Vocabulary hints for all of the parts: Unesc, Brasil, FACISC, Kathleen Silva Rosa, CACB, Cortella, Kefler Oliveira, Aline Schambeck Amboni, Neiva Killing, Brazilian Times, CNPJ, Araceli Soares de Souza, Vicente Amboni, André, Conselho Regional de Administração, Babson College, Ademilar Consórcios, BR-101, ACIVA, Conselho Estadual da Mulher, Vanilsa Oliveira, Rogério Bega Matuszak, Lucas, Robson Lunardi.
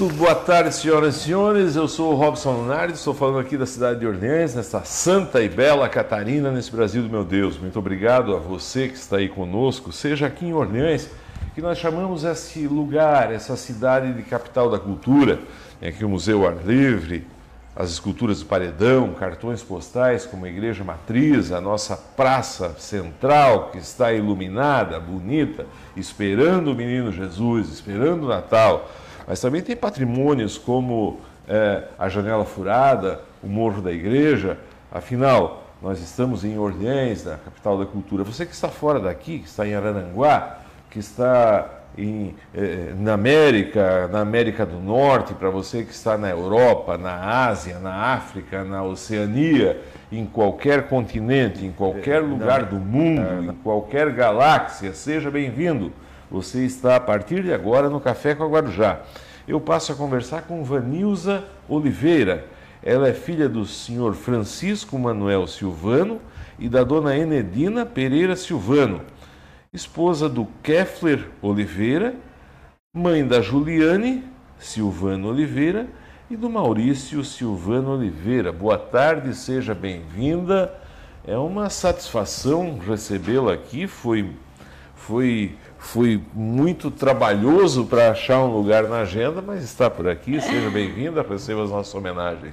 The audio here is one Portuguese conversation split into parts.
Muito boa tarde, senhoras e senhores. Eu sou o Robson Lunardi, estou falando aqui da cidade de Orleans, nesta santa e bela Catarina, nesse Brasil do meu Deus. Muito obrigado a você que está aí conosco, seja aqui em Orleans, que nós chamamos esse lugar, essa cidade de capital da cultura, aqui o Museu Ar Livre, as esculturas do Paredão, cartões postais como a Igreja Matriz, a nossa praça central que está iluminada, bonita, esperando o menino Jesus, esperando o Natal. Mas também tem patrimônios como a Janela Furada, o Morro da Igreja. Afinal, nós estamos em Orleans, na capital da cultura. Você que está fora daqui, que está em Araranguá, que está na América do Norte, para você que está na Europa, na Ásia, na África, na Oceania, em qualquer continente, em qualquer lugar do mundo, em qualquer galáxia, seja bem-vindo. Você está, a partir de agora, no Café com a Guarujá. Eu passo a conversar com Vanilsa Oliveira. Ela é filha do senhor Francisco Manuel Silvano e da dona Enedina Pereira Silvano. Esposa do Kefler Oliveira, mãe da Juliane Silvano Oliveira e do Maurício Silvano Oliveira. Boa tarde, seja bem-vinda. É uma satisfação recebê-la aqui, foi muito trabalhoso para achar um lugar na agenda, mas está por aqui. Seja bem-vinda, receba as nossas homenagens.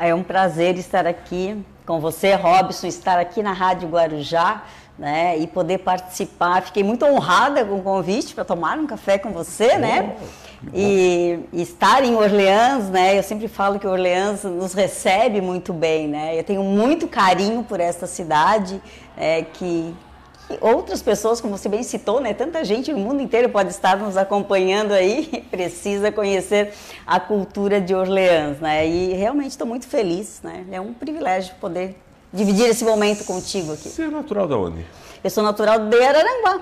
É um prazer estar aqui com você, Robson, estar aqui na Rádio Guarujá, né, e poder participar. Fiquei muito honrada com o convite para tomar um café com você, né? E estar em Orleans, né? Eu sempre falo que Orleans nos recebe muito bem, né? Eu tenho muito carinho por esta cidade, que outras pessoas, como você bem citou, né, tanta gente no mundo inteiro pode estar nos acompanhando aí, precisa conhecer a cultura de Orleans, né? E realmente estou muito feliz, né? É um privilégio poder dividir esse momento contigo aqui. Você é natural de onde? Eu sou natural de Araranguá.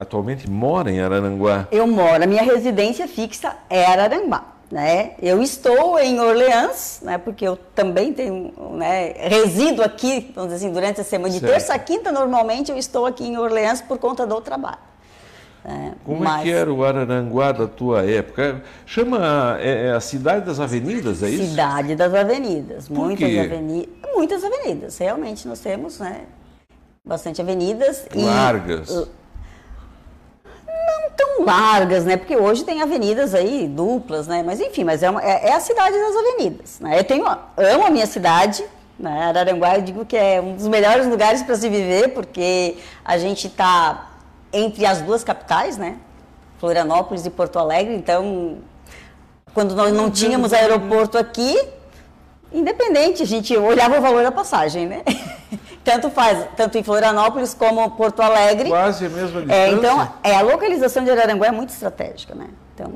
Atualmente mora em Araranguá? Eu moro, a minha residência fixa é Araranguá, né? Eu estou em Orleans, né, porque eu também tenho, né, resido aqui, vamos dizer assim, durante a semana. De terça a quinta, normalmente, eu estou aqui em Orleans por conta do trabalho. É, Como é que era o Araranguá da tua época? Chama a Cidade das Avenidas, é isso? Cidade das Avenidas. Muitas avenidas. Realmente, nós temos, né, bastante avenidas. Largas. Não tão largas, né? Porque hoje tem avenidas aí duplas, né? Mas enfim, mas é a cidade das avenidas, né? Eu amo a minha cidade, né? Araranguá, eu digo que é um dos melhores lugares para se viver, porque a gente está entre as duas capitais, né? Florianópolis e Porto Alegre. Então, quando nós não tínhamos aeroporto aqui, independente, a gente olhava o valor da passagem, né? Tanto faz, tanto em Florianópolis como Porto Alegre. Quase a mesma distância. Então, a localização de Araranguá é muito estratégica, né? Então,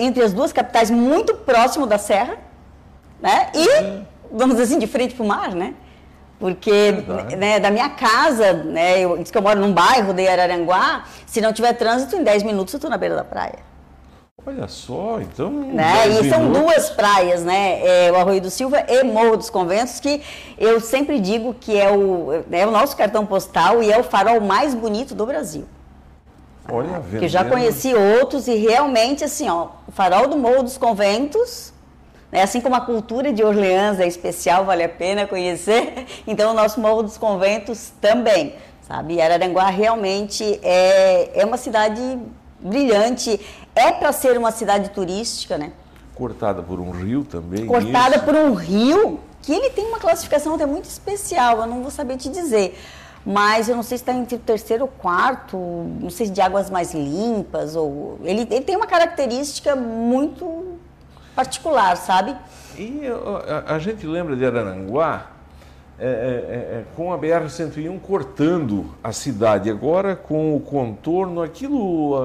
entre as duas capitais, muito próximo da serra, né? E, vamos dizer assim, de frente para o mar, né? Porque, né, da minha casa, né, eu disse que eu moro num bairro de Araranguá, se não tiver trânsito, em 10 minutos eu estou na beira da praia. Olha só, então... Né? E são duas praias, né? O Arroio do Silva e Morro dos Conventos, que eu sempre digo que é o nosso cartão postal e é o farol mais bonito do Brasil. Olha, a verdade. Que eu já conheci outros e realmente, assim, ó, o farol do Morro dos Conventos, né, assim como a cultura de Orleans é especial, vale a pena conhecer, então o nosso Morro dos Conventos também, sabe? Araranguá realmente é uma cidade brilhante. É para ser uma cidade turística, né? Cortada por um rio também. Cortada por um rio, que ele tem uma classificação até muito especial, eu não vou saber te dizer. Mas eu não sei se está entre o terceiro ou quarto, não sei se de águas mais limpas, ou... Ele tem uma característica muito particular, sabe? E a gente lembra de Araranguá com a BR-101 cortando a cidade. Agora com o contorno, aquilo...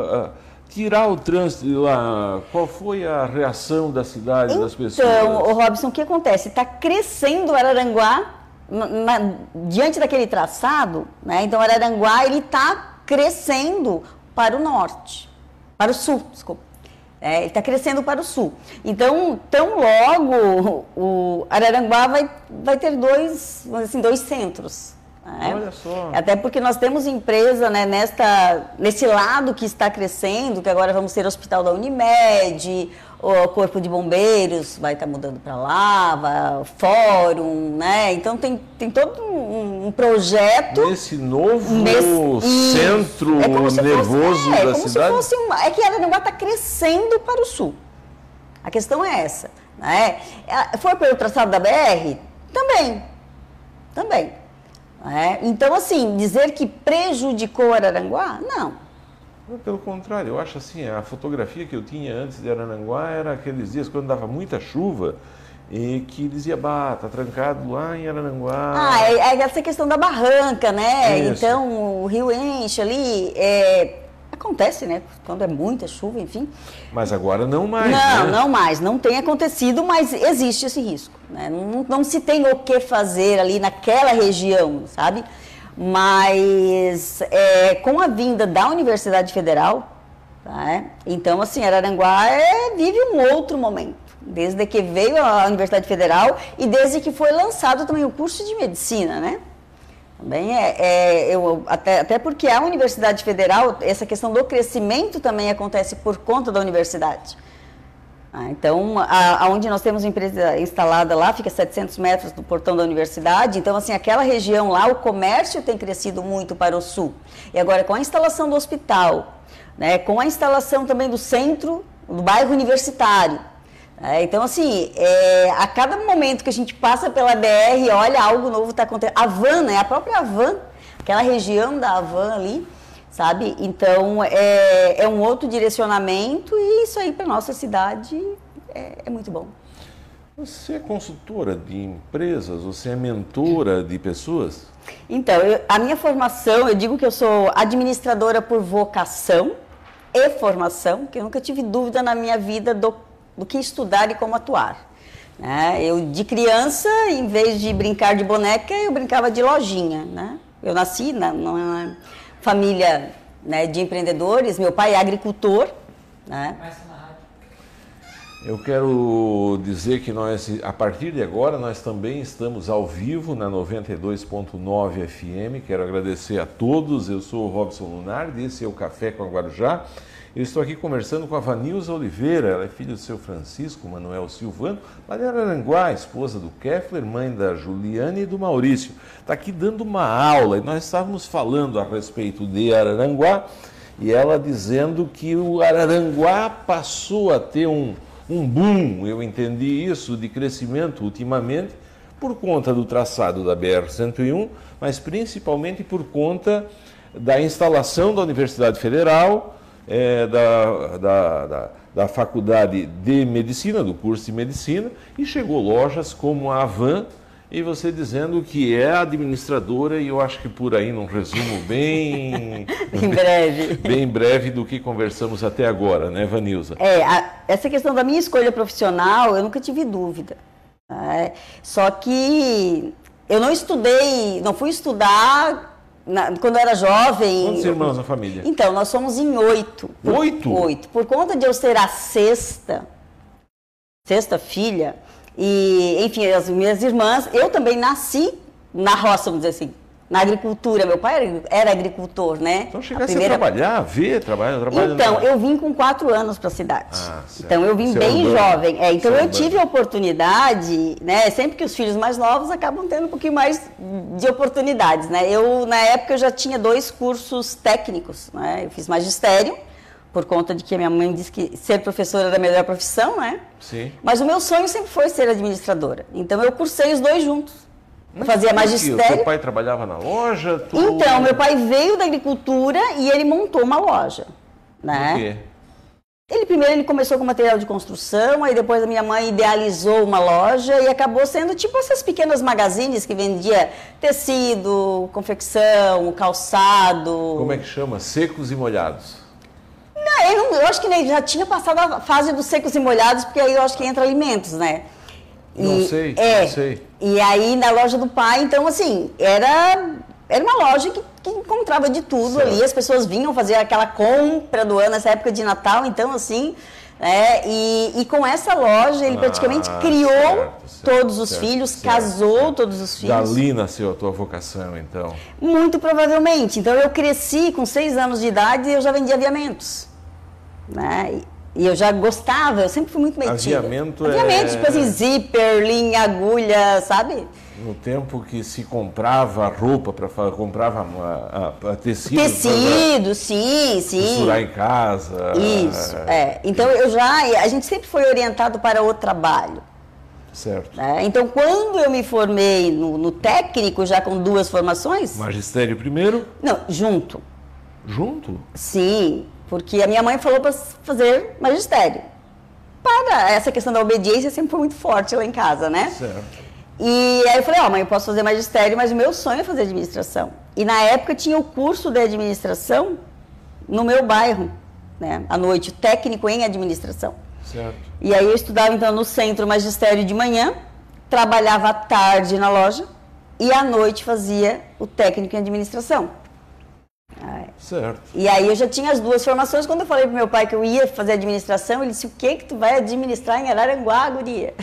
Tirar o trânsito de lá, qual foi a reação da cidade, das pessoas? Então, Robson, o que acontece? Está crescendo Araranguá diante daquele traçado, né? Então, Araranguá está crescendo para o norte, para o sul, desculpa. Ele está crescendo para o sul. Então, tão logo, o Araranguá vai ter dois centros. É. Olha só. Até porque nós temos empresa, né, nesse lado que está crescendo, que agora vamos ter o Hospital da Unimed, o Corpo de Bombeiros vai estar mudando para lá, vai, fórum, né? Então tem todo um projeto. Nesse novo centro nervoso da cidade? É como se fosse uma... É que Araranguá está crescendo para o sul. A questão é essa, né? Foi pelo traçado da BR? Também. Né? Então, assim, dizer que prejudicou Araranguá? Não. Pelo contrário, eu acho assim, a fotografia que eu tinha antes de Araranguá era aqueles dias quando dava muita chuva e que dizia, bah, tá trancado lá em Araranguá. Ah, é essa questão da barranca, né? Isso. Então, o rio enche ali, acontece, né? Quando é muita chuva, enfim. Mas agora não mais, né? Não mais, não tem acontecido, mas existe esse risco, né? Não se tem o que fazer ali naquela região, sabe? Mas com a vinda da Universidade Federal, tá? Então, assim, Araranguá vive um outro momento. Desde que veio a Universidade Federal e desde que foi lançado também o curso de medicina, né? Também até porque a Universidade Federal, essa questão do crescimento também acontece por conta da universidade. Ah, então, onde nós temos uma empresa instalada lá, fica a 700 metros do portão da universidade. Então, assim, aquela região lá, o comércio tem crescido muito para o sul. E agora, com a instalação do hospital, né, com a instalação também do centro, do bairro universitário. Né, então, assim, a cada momento que a gente passa pela BR, olha, algo novo está acontecendo. A Van, né, a própria Van, aquela região da Van ali. Sabe? Então, é um outro direcionamento e isso aí para a nossa cidade é muito bom. Você é consultora de empresas? Você é mentora de pessoas? Então, a minha formação, eu digo que eu sou administradora por vocação e formação, que eu nunca tive dúvida na minha vida do que estudar e como atuar. Né? Eu, de criança, em vez de brincar de boneca, eu brincava de lojinha. Né? Eu nasci na família, né, de empreendedores, meu pai é agricultor, né? Eu quero dizer que nós, a partir de agora, nós também estamos ao vivo na 92.9 FM. Quero agradecer a todos. Eu sou o Robson Lunardi, esse é o Café com a Guarujá. Eu estou aqui conversando com a Vanilsa Oliveira, ela é filha do seu Francisco Manuel Silvano, lá de Araranguá, esposa do Kefler, mãe da Juliane e do Maurício. Está aqui dando uma aula e nós estávamos falando a respeito de Araranguá e ela dizendo que o Araranguá passou a ter um boom, eu entendi isso, de crescimento ultimamente, por conta do traçado da BR-101, mas principalmente por conta da instalação da Universidade Federal, da Faculdade de Medicina, do curso de Medicina, e chegou lojas como a Avan, e você dizendo que é administradora, e eu acho que por aí num resumo bem... bem breve do que conversamos até agora, né, Vanilsa? Essa questão da minha escolha profissional, eu nunca tive dúvida. Né? Só que eu não fui estudar quando eu era jovem... Quantos irmãos na família? Então, nós somos em 8. Oito? Por conta de eu ser a sexta filha... E, enfim, as minhas irmãs, eu também nasci na roça, vamos dizer assim, na agricultura. Meu pai era agricultor, né? Então chegasse a trabalhar, trabalhar. Então, eu vim com 4 anos para a cidade. Então, eu vim bem jovem. Então, eu tive a oportunidade, né? Sempre que os filhos mais novos acabam tendo um pouquinho mais de oportunidades, né? Eu, na época, eu já tinha 2 cursos técnicos, né? Eu fiz magistério. Por conta de que minha mãe disse que ser professora era a melhor profissão, né? Sim. Mas o meu sonho sempre foi ser administradora. Então, eu cursei os 2 juntos. Eu fazia magistério. O seu pai trabalhava na loja? Tu... Então, meu pai veio da agricultura e ele montou uma loja. Né? Por quê? Ele primeiro começou com material de construção, aí depois a minha mãe idealizou uma loja e acabou sendo tipo essas pequenas magazines que vendia tecido, confecção, calçado... Como é que chama? Secos e molhados. Eu acho que nem já tinha passado a fase dos secos e molhados, porque aí eu acho que entra alimentos, né? Não sei. E aí, na loja do pai, então, assim, era uma loja que encontrava de tudo ali. As pessoas vinham fazer aquela compra do ano, nessa época de Natal, então, assim... E com essa loja, ele praticamente criou todos os filhos, casou todos os filhos. Dali nasceu a tua vocação, então? Muito provavelmente. Então, eu cresci com 6 anos de idade e eu já vendia aviamentos. Né? E eu já gostava, eu sempre fui muito metida. Aviamento é... Aviamento, tipo assim, zíper, linha, agulha, sabe? No tempo que se comprava roupa, comprava tecido. Tecido, pra, sim. Costurar em casa. Isso, é. Então, a gente sempre foi orientado para o trabalho. Certo. É, então, quando eu me formei no técnico, já com duas formações... Magistério primeiro? Não, junto. Junto? Sim. Porque a minha mãe falou para fazer magistério. Para essa questão da obediência sempre foi muito forte lá em casa, né? Certo. E aí eu falei, mãe, eu posso fazer magistério, mas o meu sonho é fazer administração. E na época tinha o curso de administração no meu bairro, né? À noite, técnico em administração. Certo. E aí eu estudava, então, no centro magistério de manhã, trabalhava à tarde na loja e à noite fazia o técnico em administração. Certo. E aí eu já tinha as duas formações. Quando eu falei pro meu pai que eu ia fazer administração, ele disse, o que que tu vai administrar em Araranguá, guria?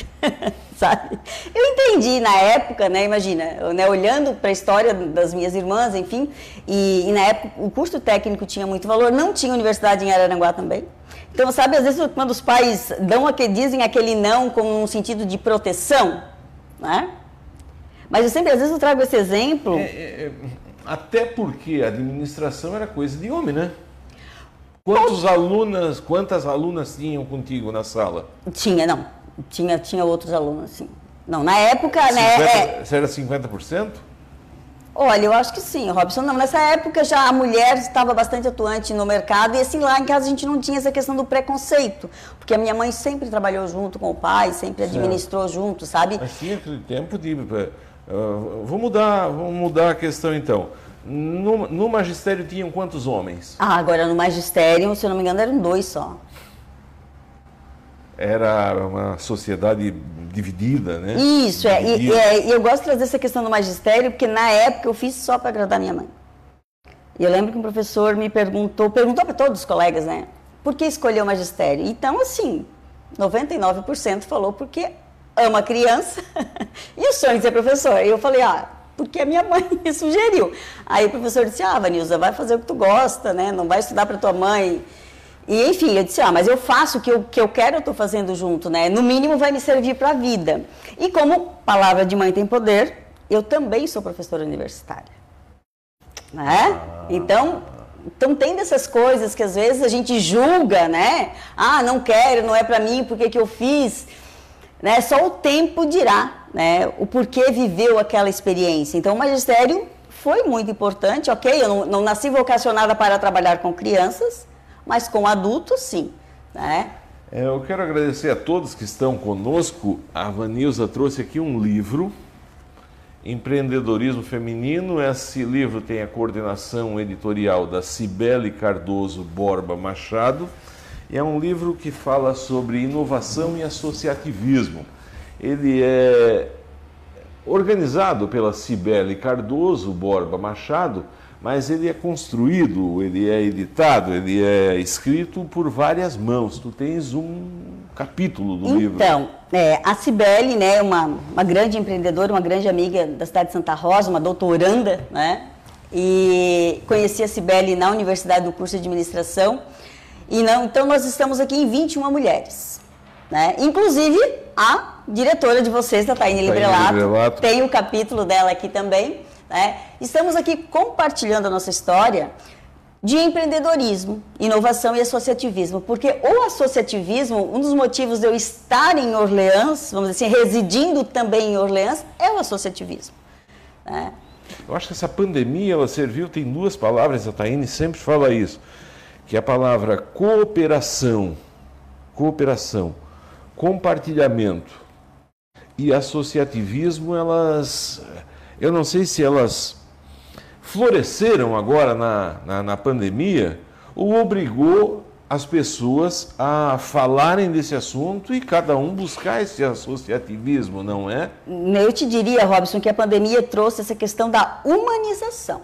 Sabe? Eu entendi na época, né, imagina, né, olhando para a história das minhas irmãs, enfim, e na época o curso técnico tinha muito valor, não tinha universidade em Araranguá também. Então, sabe, às vezes quando os pais dizem aquele não com um sentido de proteção, né? Mas eu sempre, às vezes eu trago esse exemplo... Até porque a administração era coisa de homem, né? Quantas alunas tinham contigo na sala? Tinha outros alunos, sim. Não, na época, 50, né? Era 50%? Olha, eu acho que sim, Robson. Não, nessa época já a mulher estava bastante atuante no mercado e assim, lá em casa a gente não tinha essa questão do preconceito, porque a minha mãe sempre trabalhou junto com o pai, sempre administrou junto, sabe? Mas tinha aquele tempo de... Vou mudar a questão então. No magistério tinham quantos homens? Agora no magistério, se eu não me engano, eram 2 só. Era uma sociedade dividida, né? Isso, dividida. E eu gosto de trazer essa questão do magistério, porque na época eu fiz só para agradar minha mãe. E eu lembro que um professor me perguntou para todos os colegas, né? Por que escolheu o magistério? Então, assim, 99% falou porque... ama criança e o sonho de ser professor. Eu falei, porque a minha mãe me sugeriu. Aí o professor disse, Vanilsa, vai fazer o que tu gosta, né? Não vai estudar para tua mãe. E enfim, eu disse, mas eu faço o que eu quero, eu tô fazendo junto, né? No mínimo vai me servir para a vida. E como palavra de mãe tem poder, eu também sou professora universitária. Né? Então, tem dessas coisas que às vezes a gente julga, né? Não quero, não é para mim, por que eu fiz... Né? Só o tempo dirá, né, o porquê viveu aquela experiência. Então, o magistério foi muito importante, ok? Eu não nasci vocacionada para trabalhar com crianças, mas com adultos, sim. Né? Eu quero agradecer a todos que estão conosco. A Vanilsa trouxe aqui um livro, Empreendedorismo Feminino. Esse livro tem a coordenação editorial da Cibele Cardoso Borba Machado. É um livro que fala sobre inovação e associativismo. Ele é organizado pela Cibele Cardoso Borba Machado, mas ele é construído, ele é editado, ele é escrito por várias mãos. Tu tens um capítulo do livro. Então, a Cibele, né, uma grande empreendedora, uma grande amiga da cidade de Santa Rosa, uma doutoranda, né? E conheci a Cibele na universidade no curso de administração. Então, nós estamos aqui em 21 mulheres, né? Inclusive, a diretora de vocês, a Thayne Librelato, tem o capítulo dela aqui também, né? Estamos aqui compartilhando a nossa história de empreendedorismo, inovação e associativismo, porque o associativismo, um dos motivos de eu estar em Orleans, vamos dizer assim, residindo também em Orleans, é o associativismo, né? Eu acho que essa pandemia, ela serviu, tem duas palavras, a Thayne sempre fala isso, que é a palavra cooperação, compartilhamento e associativismo, eu não sei se elas floresceram agora na pandemia ou obrigou as pessoas a falarem desse assunto e cada um buscar esse associativismo, não é? Eu te diria, Robson, que a pandemia trouxe essa questão da humanização,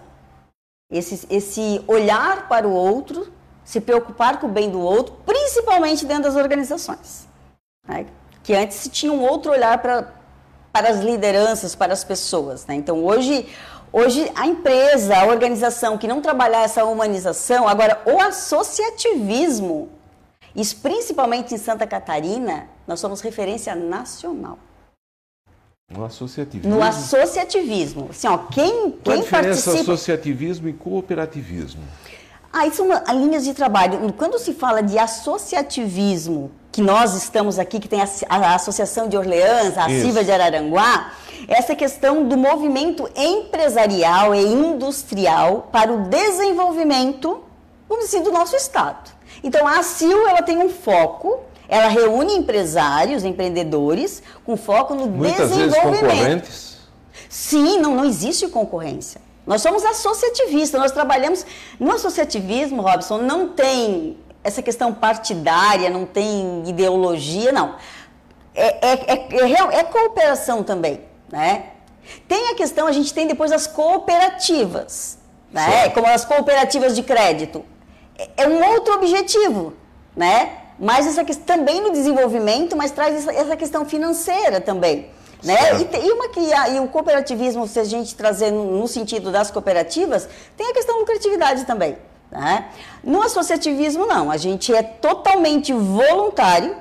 esse olhar para o outro, se preocupar com o bem do outro, principalmente dentro das organizações, né? Que antes se tinha um outro olhar para as lideranças, para as pessoas, né? Então, hoje a empresa, a organização que não trabalhar essa humanização, agora o associativismo, Isso principalmente em Santa Catarina, nós somos referência nacional. No associativismo. No associativismo. Assim, ó, quem participa... Qual a diferença entre associativismo e cooperativismo? Ah, isso são linhas de trabalho. Quando se fala de associativismo, que nós estamos aqui, que tem a Associação de Orleans, a ACIVA de Araranguá, essa questão do movimento empresarial e industrial para o desenvolvimento, vamos dizer, do nosso Estado. Então, a ACIL, ela tem um foco... Ela reúne empresários, empreendedores, com foco no desenvolvimento. Muitas vezes concorrentes? Sim, não existe concorrência. Nós somos associativistas, nós trabalhamos... No associativismo, Robson, não tem essa questão partidária, não tem ideologia, não. É cooperação também, né? Tem a questão, a gente tem depois as cooperativas, né? Como as cooperativas de crédito. É um outro objetivo, né? Mas essa questão também no desenvolvimento, mas traz essa questão financeira também, né? E o cooperativismo, se a gente trazer no sentido das cooperativas, tem a questão da lucratividade também, né? No associativismo, não. A gente é totalmente voluntário,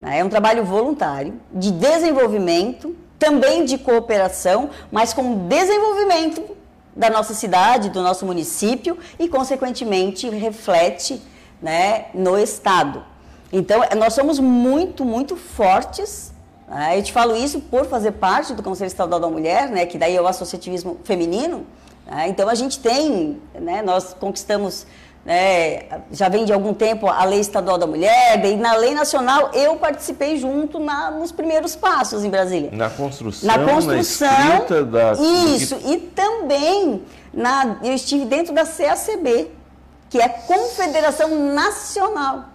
né? É um trabalho voluntário, de desenvolvimento, também de cooperação, mas com desenvolvimento da nossa cidade, do nosso município e, consequentemente, reflete... Né, no Estado. Então, nós somos muito, muito fortes, né? Eu te falo isso por fazer parte do Conselho Estadual da Mulher, né, que daí é o associativismo feminino, né? Então, a gente tem, né, nós conquistamos, né, já vem de algum tempo a Lei Estadual da Mulher, e na Lei Nacional eu participei junto nos primeiros passos em Brasília. Na construção, na escrita da... Isso, e também eu estive dentro da CACB, que é a Confederação Nacional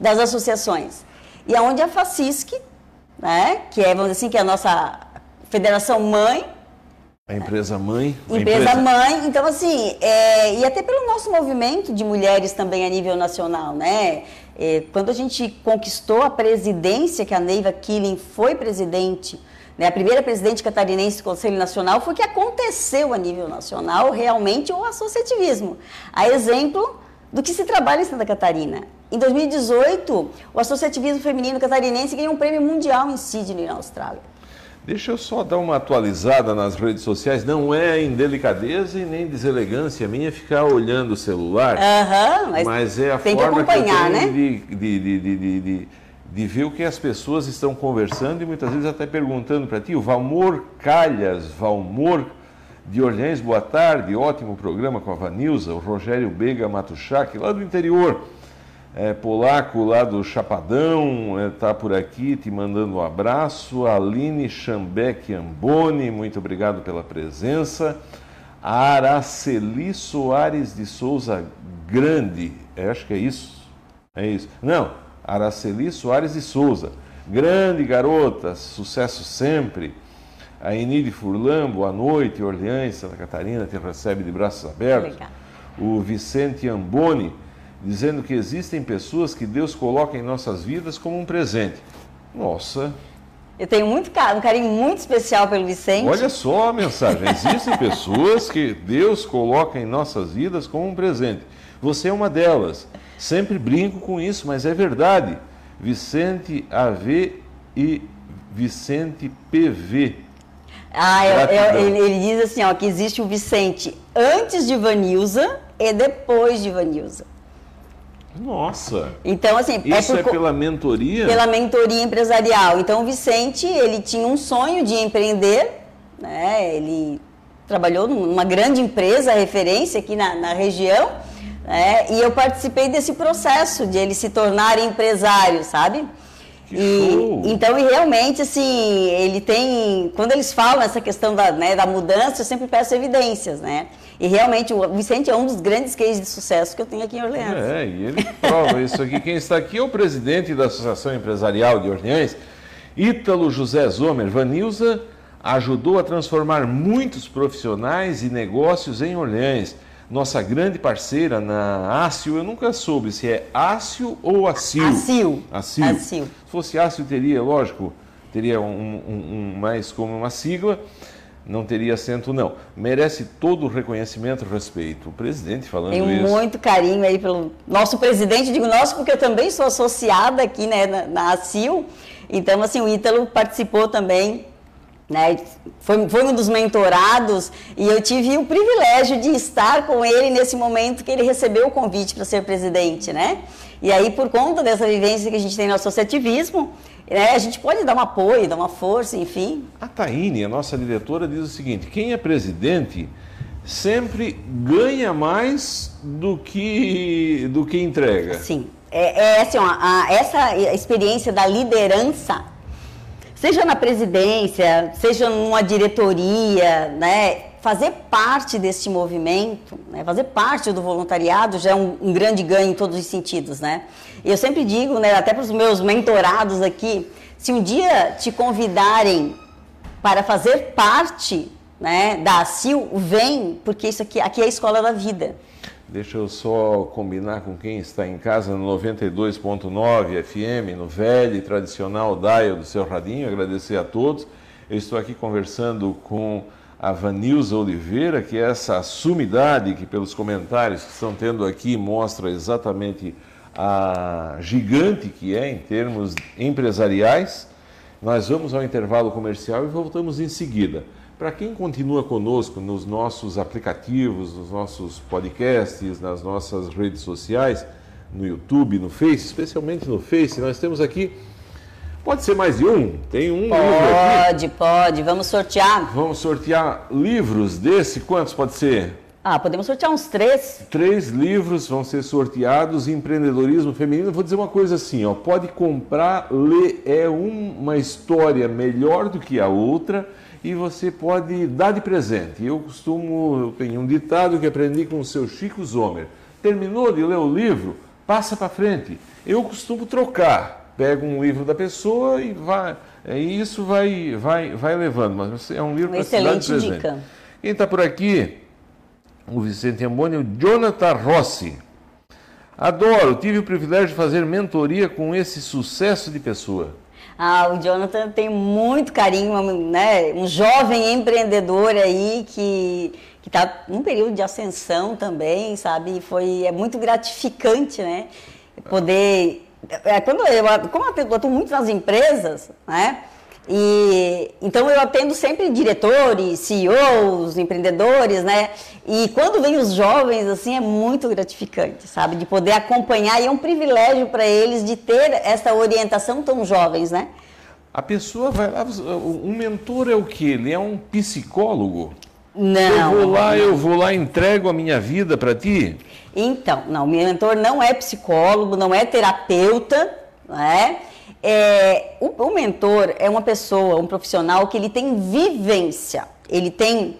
das Associações. E é onde a FACISC, né, que é, vamos dizer assim, que é a nossa federação mãe. A empresa mãe. Empresa mãe. Então, assim, e até pelo nosso movimento de mulheres também a nível nacional, né? Quando a gente conquistou a presidência, que a Neiva Killing foi presidente, né, a primeira presidente catarinense do Conselho Nacional, foi o que aconteceu a nível nacional, realmente, o associativismo. A exemplo do que se trabalha em Santa Catarina. Em 2018, o associativismo feminino catarinense ganhou um prêmio mundial em Sydney, na Austrália. Deixa eu só dar uma atualizada nas redes sociais. Não é indelicadeza e nem deselegância minha ficar olhando o celular, mas é a forma que eu tenho, né, de ver o que as pessoas estão conversando e muitas vezes até perguntando para ti. O Valmor Calhas, Valmor de Orleans, boa tarde, ótimo programa com a Vanilsa. O Rogério Bega Matuszak, lá do interior, polaco lá do Chapadão, está por aqui te mandando um abraço. A Aline Schambeck Amboni, muito obrigado pela presença. A Araceli Soares de Souza Grande, acho que é isso, não... Araceli Soares de Souza, grande garota, sucesso sempre. A Enide Furlan, boa noite, Orleans, Santa Catarina, te recebe de braços abertos. Obrigada. O Vicente Amboni, dizendo que existem pessoas que Deus coloca em nossas vidas como um presente. Nossa! Eu tenho um carinho muito especial pelo Vicente. Olha só a mensagem, existem pessoas que Deus coloca em nossas vidas como um presente. Você é uma delas. Sempre brinco com isso, mas é verdade. Vicente AV e Vicente PV. Ah, ele diz assim, ó, que existe o Vicente antes de Vanilsa e depois de Vanilsa. Nossa! Então, assim, isso é pela mentoria? Pela mentoria empresarial. Então, o Vicente, ele tinha um sonho de empreender, né? Ele trabalhou numa grande empresa, referência aqui na região. E eu participei desse processo de ele se tornar empresário, sabe? E realmente, assim, ele tem... Quando eles falam essa questão da mudança, eu sempre peço evidências, né? E realmente o Vicente é um dos grandes cases de sucesso que eu tenho aqui em Orleans. E ele prova isso aqui. Quem está aqui é o presidente da Associação Empresarial de Orleans, Ítalo José Zomer. Vanilsa ajudou a transformar muitos profissionais e negócios em Orleans. Nossa grande parceira na ACIL, eu nunca soube se é ACIL ou ACIL. ACIL. Se fosse ACIL, teria, lógico, teria mais como uma sigla. não teria assento, não. Merece todo o reconhecimento e respeito. O presidente falando isso. Tenho muito carinho aí pelo nosso presidente. Digo nosso porque eu também sou associada aqui, né, na ACIL. Então, assim, o Ítalo participou também, né, foi um dos mentorados, e eu tive o privilégio de estar com ele nesse momento que ele recebeu o convite para ser presidente, né? E aí, por conta dessa vivência que a gente tem no associativismo, né, a gente pode dar um apoio, dar uma força, enfim. A Thayne, a nossa diretora, diz o seguinte: quem é presidente sempre ganha mais do que entrega. Sim. É assim, ó, essa experiência da liderança, seja na presidência, seja numa diretoria, né, fazer parte deste movimento, né, fazer parte do voluntariado já é um grande ganho em todos os sentidos, né? Eu sempre digo, né, até para os meus mentorados aqui, se um dia te convidarem para fazer parte, né, da ACIL, vem, porque isso aqui é a escola da vida. Deixa eu só combinar com quem está em casa no 92.9 FM, no velho e tradicional dial do seu radinho, agradecer a todos. Eu estou aqui conversando com a Vanilsa Oliveira, que é essa sumidade que pelos comentários que estão tendo aqui mostra exatamente a gigante que é em termos empresariais. Nós vamos ao intervalo comercial e voltamos em seguida. Para quem continua conosco nos nossos aplicativos, nos nossos podcasts, nas nossas redes sociais, no YouTube, no Face, especialmente no Face, nós temos aqui, pode ser mais de um, tem um livro aqui. Pode, vamos sortear. Vamos sortear livros desse, quantos pode ser? Podemos sortear uns 3. 3 livros vão ser sorteados, empreendedorismo feminino. Vou dizer uma coisa assim, ó, pode comprar, ler, é uma história melhor do que a outra, e você pode dar de presente. Eu tenho um ditado que aprendi com o seu Chico Zomer. Terminou de ler o livro? Passa para frente. Eu costumo trocar. Pego um livro da pessoa e vai, isso vai levando. Mas é um livro para se dar de presente. Dica. Quem está por aqui? O Vicente Amboni, o Jonathan Rossi. Adoro, tive o privilégio de fazer mentoria com esse sucesso de pessoa. O Jonathan tem muito carinho, né? Um jovem empreendedor aí que está num período de ascensão também, sabe? É muito gratificante, né? Poder... Como eu atuo muito nas empresas, né? Então eu atendo sempre diretores, CEOs, empreendedores, né? E quando vem os jovens, assim, é muito gratificante, sabe? De poder acompanhar, e é um privilégio para eles de ter essa orientação tão jovens, né? A pessoa vai lá, um mentor é o quê? Ele é um psicólogo? Não. Eu vou lá, entrego a minha vida para ti? Então, não, meu mentor não é psicólogo, não é terapeuta, né? O mentor é uma pessoa, um profissional que ele tem vivência, ele tem,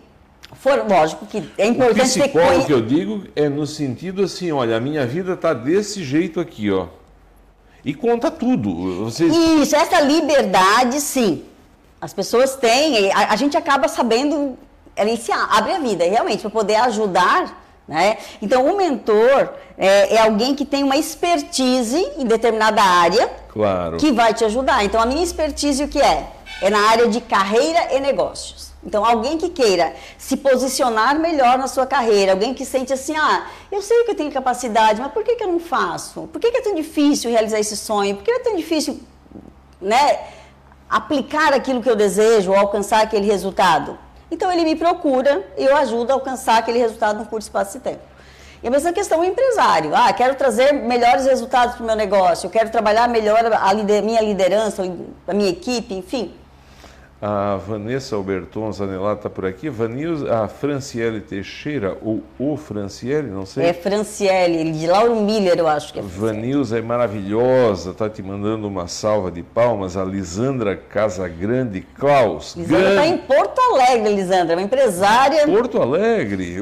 lógico que é importante ter... O psicólogo que eu digo é no sentido assim, olha, a minha vida está desse jeito aqui, ó, e conta tudo. Isso, essa liberdade, sim, as pessoas têm, a gente acaba sabendo, ele se abre a vida, realmente, para poder ajudar... Né? Então, o mentor é alguém que tem uma expertise em determinada área, claro, que vai te ajudar. Então, a minha expertise o que é? É na área de carreira e negócios. Então, alguém que queira se posicionar melhor na sua carreira, alguém que sente assim, eu sei que eu tenho capacidade, mas por que que eu não faço? Por que que é tão difícil realizar esse sonho? Por que é tão difícil, né, aplicar aquilo que eu desejo ou alcançar aquele resultado? Então, ele me procura e eu ajudo a alcançar aquele resultado num curto espaço de tempo. E a mesma questão do empresário. Quero trazer melhores resultados para o meu negócio, eu quero trabalhar melhor minha liderança, a minha equipe, enfim. A Vanessa Alberton Zanelata está por aqui. A Franciele Teixeira, ou o Franciele, não sei. É Franciele, de Lauro Miller, eu acho que é. Vanilsa é maravilhosa, está te mandando uma salva de palmas. A Lisandra Casagrande Claus. Lisandra está em Porto Alegre, Lisandra, uma empresária. Porto Alegre,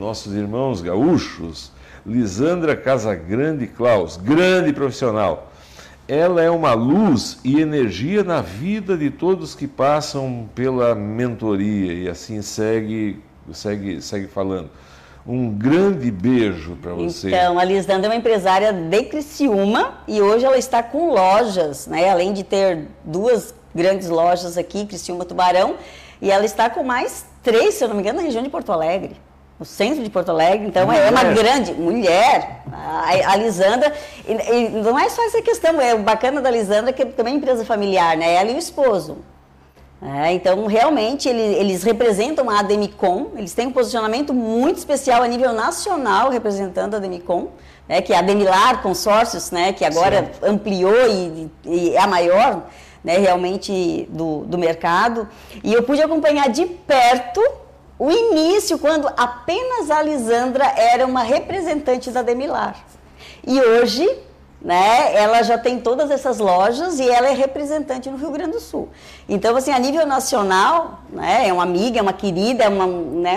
nossos irmãos gaúchos. Lisandra Casagrande Claus, grande profissional. Ela é uma luz e energia na vida de todos que passam pela mentoria, e assim segue falando. Um grande beijo para você. Então, a Lisandra é uma empresária de Criciúma e hoje ela está com lojas, né? Além de ter 2 grandes lojas aqui, Criciúma, Tubarão, E ela está com mais 3, se eu não me engano, na região de Porto Alegre. No centro de Porto Alegre, então mulher. É uma grande mulher, a Lisandra, e não é só essa questão, é o bacana da Lisandra que também é empresa familiar, né? Ela e o esposo. É, então, realmente, eles representam a Ademicon, eles têm um posicionamento muito especial a nível nacional representando a Ademicon, né? Que é a Ademilar Consórcios, né? Que agora sim, ampliou e é a maior, né? Realmente do mercado. E eu pude acompanhar de perto o início, quando apenas a Lisandra era uma representante da Ademilar. E hoje, né, ela já tem todas essas lojas e ela é representante no Rio Grande do Sul. Então, assim, a nível nacional, né, é uma amiga, é uma querida, é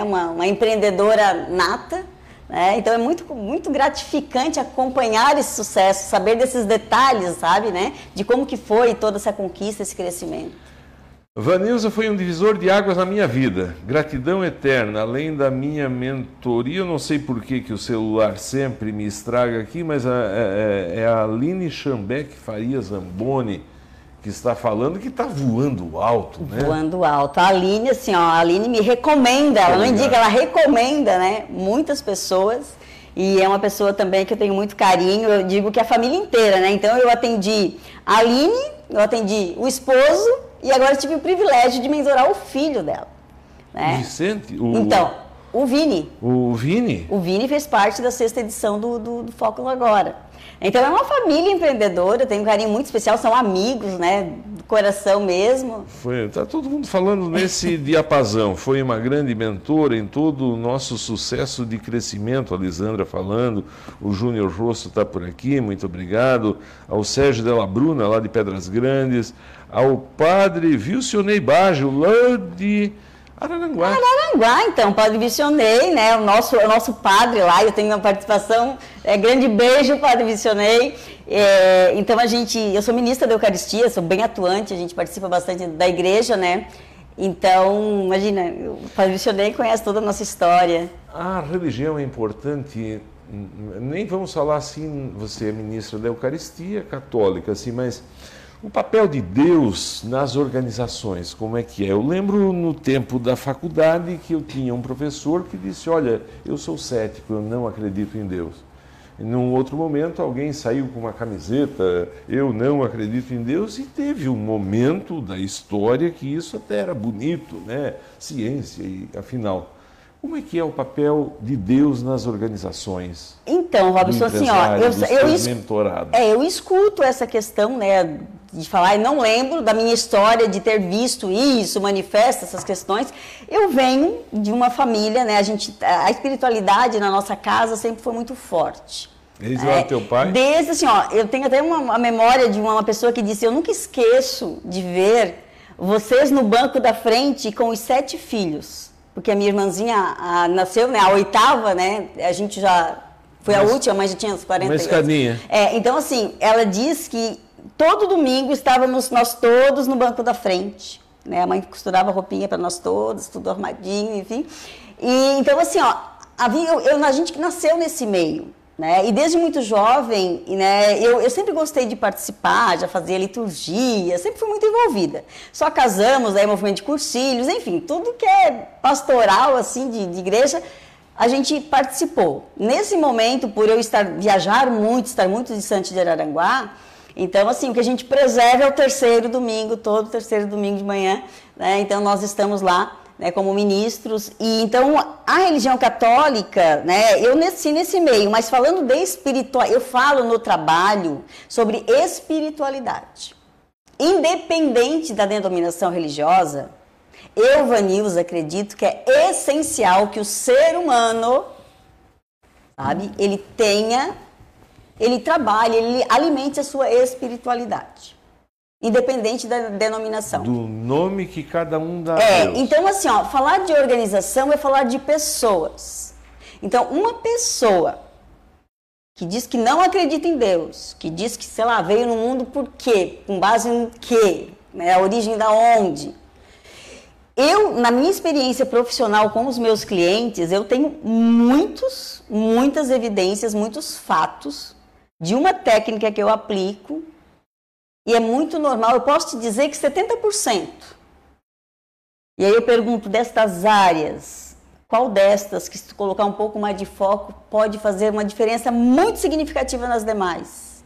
uma empreendedora nata. Né? Então, é muito, muito gratificante acompanhar esse sucesso, saber desses detalhes, sabe, né, de como que foi toda essa conquista, esse crescimento. Vanilsa foi um divisor de águas na minha vida, gratidão eterna, além da minha mentoria. Eu não sei por que o celular sempre me estraga aqui, mas é a Aline Schambeck Amboni que está falando, que está voando alto, né? Voando alto. A Aline, assim, ó, a Aline me recomenda, ela não indica, ela recomenda, né, muitas pessoas. E é uma pessoa também que eu tenho muito carinho, eu digo que é a família inteira, né? Então eu atendi a Aline, eu atendi o esposo e agora tive o privilégio de mentorar o filho dela. Né? Vicente? Então, o Vini. O Vini? O Vini fez parte da 6ª edição do Fóculo Agora. Então é uma família empreendedora, eu tenho um carinho muito especial, são amigos, né? Do coração mesmo. Está todo mundo falando nesse diapasão. Foi uma grande mentora em todo o nosso sucesso de crescimento. A Lisandra falando, o Júnior Rosso está por aqui, muito obrigado. Ao Sérgio Della Bruna, lá de Pedras Grandes. Ao padre Vilcionei Baggio, lá de Araranguá. Araranguá, então, padre Vicionei, né? O nosso padre lá, eu tenho uma participação, grande beijo, padre Vicionei. Então, eu sou ministra da Eucaristia, sou bem atuante, a gente participa bastante da igreja, né? Então, imagina, o padre Vicionei conhece toda a nossa história. A religião é importante, nem vamos falar assim, você é ministra da Eucaristia, católica, assim, mas o papel de Deus nas organizações, como é que é? Eu lembro no tempo da faculdade que eu tinha um professor que disse, olha, eu sou cético, eu não acredito em Deus. E num outro momento alguém saiu com uma camiseta, eu não acredito em Deus, e teve um momento da história que isso até era bonito, né? Ciência, e afinal. Como é que é o papel de Deus nas organizações? Então, Robson, assim, ó, eu escuto essa questão, né, de falar, eu não lembro da minha história de ter visto isso, manifesta essas questões. Eu venho de uma família, né, a espiritualidade na nossa casa sempre foi muito forte. Desde lá do teu pai? Desde, assim, ó, eu tenho até uma memória de uma pessoa que disse, eu nunca esqueço de ver vocês no banco da frente com os 7 filhos. Porque a minha irmãzinha nasceu, né, a 8ª, né, a gente já foi a última, mas já tinha uns 40 anos. Então, assim, ela diz que todo domingo estávamos nós todos no banco da frente, né, a mãe costurava roupinha para nós todos, tudo armadinho, enfim. E, então, assim, ó, a gente que nasceu nesse meio, né, e desde muito jovem, né, eu sempre gostei de participar, já fazia liturgia, sempre fui muito envolvida. Só casamos, aí movimento de cursilhos, enfim, tudo que é pastoral, assim, de igreja, a gente participou. Nesse momento, por eu viajar muito, estar muito distante de Araranguá, então, assim, o que a gente preserva é o terceiro domingo, todo terceiro domingo de manhã, né, então nós estamos lá, né, como ministros. E então a religião católica, né, eu nasci nesse meio, mas falando de espiritualidade, eu falo no trabalho sobre espiritualidade. Independente da denominação religiosa, eu, Vanilsa, acredito que é essencial que o ser humano, sabe, ele trabalhe, ele alimente a sua espiritualidade. Independente da denominação. Do nome que cada um dá. Então, assim, ó, falar de organização é falar de pessoas. Então, uma pessoa que diz que não acredita em Deus, que diz que, sei lá, veio no mundo por quê? Com base em quê? Né? A origem da onde? Eu, na minha experiência profissional com os meus clientes, eu tenho muitas evidências, muitos fatos de uma técnica que eu aplico. E é muito normal, eu posso te dizer que 70% E aí eu pergunto, destas áreas, qual destas, que se colocar um pouco mais de foco, pode fazer uma diferença muito significativa nas demais?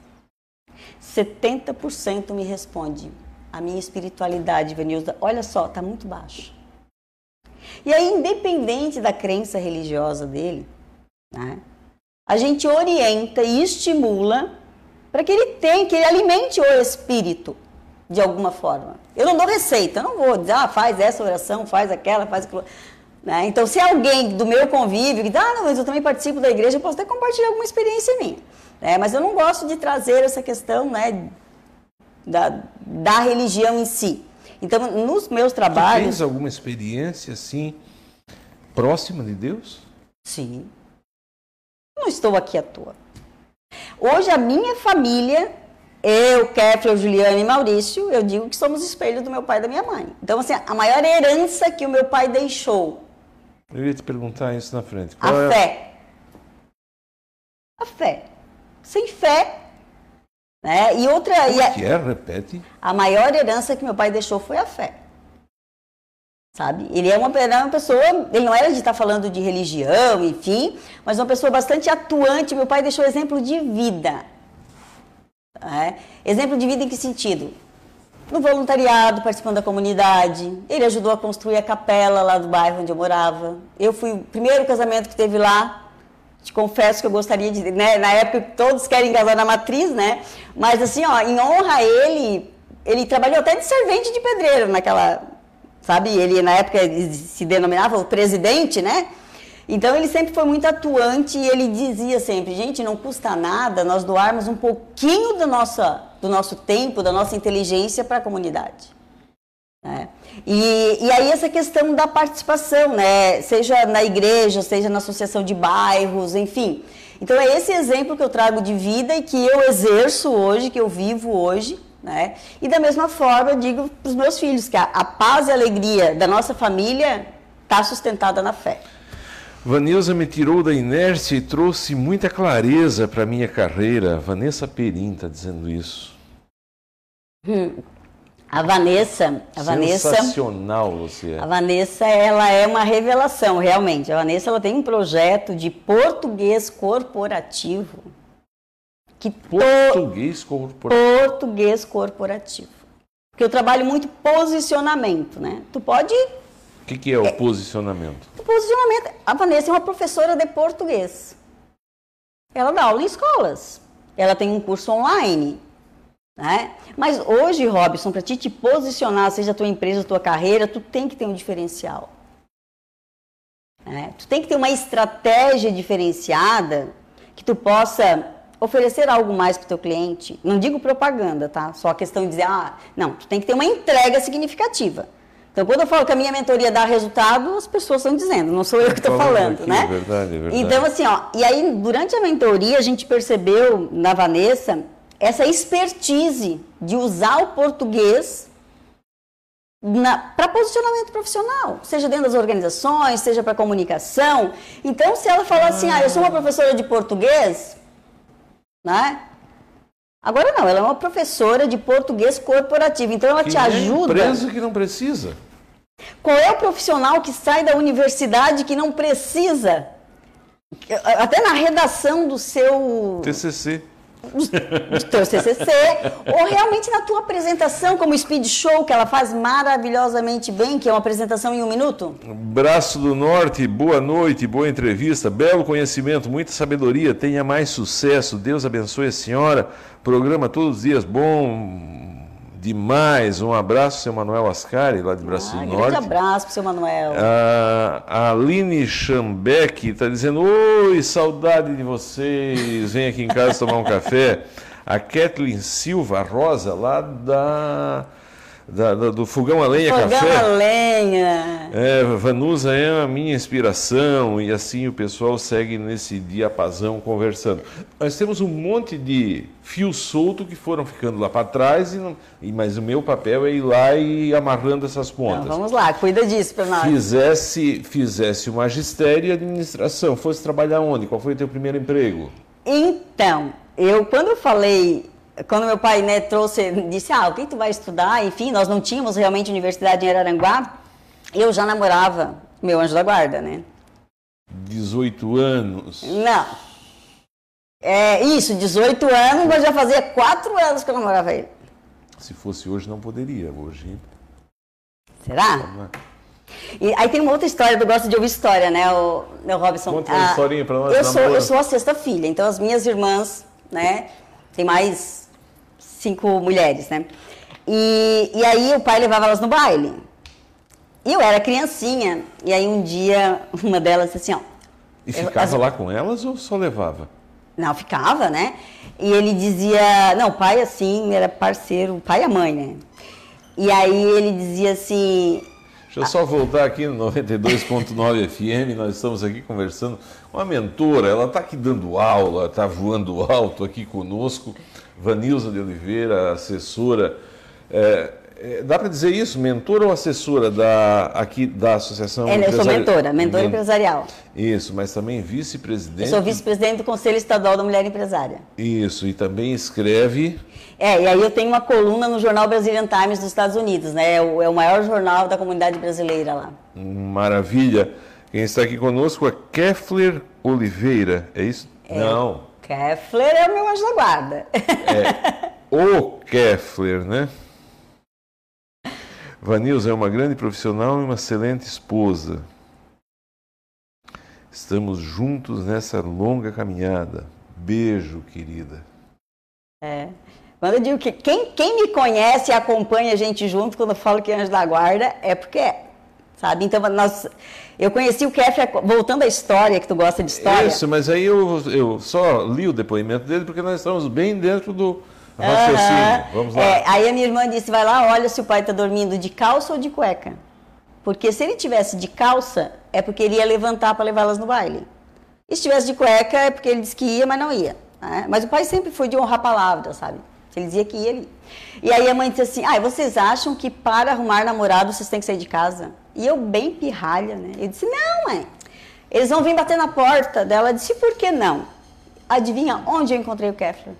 70% me responde, a minha espiritualidade, Vanilsa, olha só, está muito baixa. E aí, independente da crença religiosa dele, né, a gente orienta e estimula para que ele tenha, que ele alimente o espírito de alguma forma. Eu não dou receita, eu não vou dizer, ah, faz essa oração, faz aquela, faz aquilo. Né? Então, se alguém do meu convívio, que diz, ah, não, mas eu também participo da igreja, eu posso até compartilhar alguma experiência minha. Né? Mas eu não gosto de trazer essa questão, né, da religião em si. Então, nos meus trabalhos... Você fez alguma experiência, assim, próxima de Deus? Sim. Não estou aqui à toa. Hoje, a minha família, eu, Kefler, Juliane e Maurício, eu digo que somos espelho do meu pai e da minha mãe. Então, assim, a maior herança que o meu pai deixou... Eu ia te perguntar isso na frente. Qual é a fé. A fé. Sem fé... Né? E outra... Repete. A maior herança que meu pai deixou foi a fé. Sabe? Ele é uma pessoa... Ele não era de estar falando de religião, enfim, mas uma pessoa bastante atuante. Meu pai deixou exemplo de vida. Né? Exemplo de vida em que sentido? No voluntariado, participando da comunidade. Ele ajudou a construir a capela lá do bairro onde eu morava. Eu fui... O primeiro casamento que teve lá... Te confesso que eu gostaria de... Né? Na época, todos querem casar na matriz, né? Mas, assim, ó, em honra a ele... Ele trabalhou até de servente de pedreiro naquela... Sabe? Ele, na época, se denominava o presidente, né? Então, ele sempre foi muito atuante e ele dizia sempre... Gente, não custa nada nós doarmos um pouquinho do nosso tempo, da nossa inteligência para a comunidade. É. E aí essa questão da participação, né? Seja na igreja, seja na associação de bairros, enfim. Então é esse exemplo que eu trago de vida e que eu exerço hoje, que eu vivo hoje, né? E da mesma forma eu digo para os meus filhos que a paz e a alegria da nossa família está sustentada na fé. Vanilsa me tirou da inércia e trouxe muita clareza para a minha carreira. Vanessa Perim está dizendo isso. A Vanessa, sensacional você é. A Vanessa, ela é uma revelação, realmente. A Vanessa, ela tem um projeto de português corporativo. Português corporativo. Porque eu trabalho muito posicionamento, né? Tu pode... O que é o posicionamento? O posicionamento... A Vanessa é uma professora de português. Ela dá aula em escolas. Ela tem um curso online. Né? Mas hoje, Robson, para te posicionar, seja a tua empresa, a tua carreira, tu tem que ter um diferencial. Né? Tu tem que ter uma estratégia diferenciada que tu possa oferecer algo mais para o teu cliente. Não digo propaganda, tá? Só a questão de dizer, ah, não, tu tem que ter uma entrega significativa. Então, quando eu falo que a minha mentoria dá resultado, as pessoas estão dizendo, não sou eu que estou falando, aqui, né? É verdade. Então, assim, ó, e aí, durante a mentoria, a gente percebeu na Vanessa... essa expertise de usar o português para posicionamento profissional, seja dentro das organizações, seja para comunicação. Então, se ela falar assim, ah, eu sou uma professora de português, né? Agora não, ela é uma professora de português corporativo, então ela te ajuda... Empresa que não precisa. Qual é o profissional que sai da universidade que não precisa? Até na redação do seu... TCC. Do teu CCC, ou realmente na tua apresentação como Speed Show, que ela faz maravilhosamente bem, que é uma apresentação em 1 minuto. Braço do Norte, boa noite, boa entrevista, belo conhecimento, muita sabedoria, tenha mais sucesso, Deus abençoe a senhora, programa todos os dias, bom demais, um abraço, seu Manuel Ascari, lá de Braço do Norte. Um grande abraço pro seu Manuel. A Aline Schambeck está dizendo, oi, saudade de vocês, vem aqui em casa tomar um café. A Kathleen Silva Rosa, lá do Fogão a Lenha Café. Fogão a Lenha. É, Vanilsa é a minha inspiração, e assim o pessoal segue nesse diapasão conversando. Nós temos um monte de fios soltos que foram ficando lá para trás, mas o meu papel é ir lá e ir amarrando essas pontas. Então, vamos lá, cuida disso para nós. Fizesse o magistério e a administração, fosse trabalhar onde? Qual foi o teu primeiro emprego? Então, quando meu pai, né, disse, ah, o que tu vai estudar? Enfim, nós não tínhamos realmente universidade em Araranguá. eu já namorava meu anjo da guarda, né? 18 anos. Não. É isso, 18 anos, mas já fazia 4 anos que eu namorava ele. Se fosse hoje, não poderia. Hoje... Será? E aí tem uma outra história, eu gosto de ouvir história, né, o meu Robson? Conta uma historinha pra nós. Eu sou a sexta filha, então as minhas irmãs, né, tem mais 5 mulheres, né? E aí o pai levava elas no baile. E eu era criancinha, e aí um dia uma delas disse assim, ó... E ficava lá com elas ou só levava? Não, ficava, né? E ele dizia... Não, o pai, assim, era parceiro, o pai e a mãe, né? E aí ele dizia assim... Deixa eu só voltar aqui no 92.9 FM, nós estamos aqui conversando com a mentora, ela está aqui dando aula, está voando alto aqui conosco, Vanilsa de Oliveira, assessora... dá para dizer isso? Mentora ou assessora da Associação Empresarial? Eu sou mentora empresarial. Isso, mas também vice-presidente. Eu sou vice-presidente do Conselho Estadual da Mulher Empresária. Isso, e também escreve... e aí eu tenho uma coluna no jornal Brazilian Times dos Estados Unidos, né? É o maior jornal da comunidade brasileira lá. Maravilha. Quem está aqui conosco é Kefler Oliveira, é isso? É. Não. Kefler é o meu anjo da guarda. É o Kefler, né? Vanilsa é uma grande profissional e uma excelente esposa. Estamos juntos nessa longa caminhada. Beijo, querida. É. Quando eu digo que quem me conhece e acompanha a gente junto, quando eu falo que é anjo da guarda, é porque é, sabe? Então, eu conheci o Kefler, voltando à história, que tu gosta de história. Isso, mas aí eu só li o depoimento dele, porque nós estamos bem dentro do... Uhum. Vamos lá. Aí a minha irmã disse, vai lá, olha se o pai está dormindo de calça ou de cueca. Porque se ele tivesse de calça, é porque ele ia levantar para levá-las no baile. E se tivesse de cueca, é porque ele disse que ia, mas não ia. Né? Mas o pai sempre foi de honrar a palavra, sabe? Ele dizia que ia, ele ia. E aí a mãe disse assim, vocês acham que para arrumar namorado, vocês têm que sair de casa? E eu bem pirralha, né? Eu disse, não, mãe. Eles vão vir bater na porta dela. Ela disse, por que não? Adivinha onde eu encontrei o Kefler?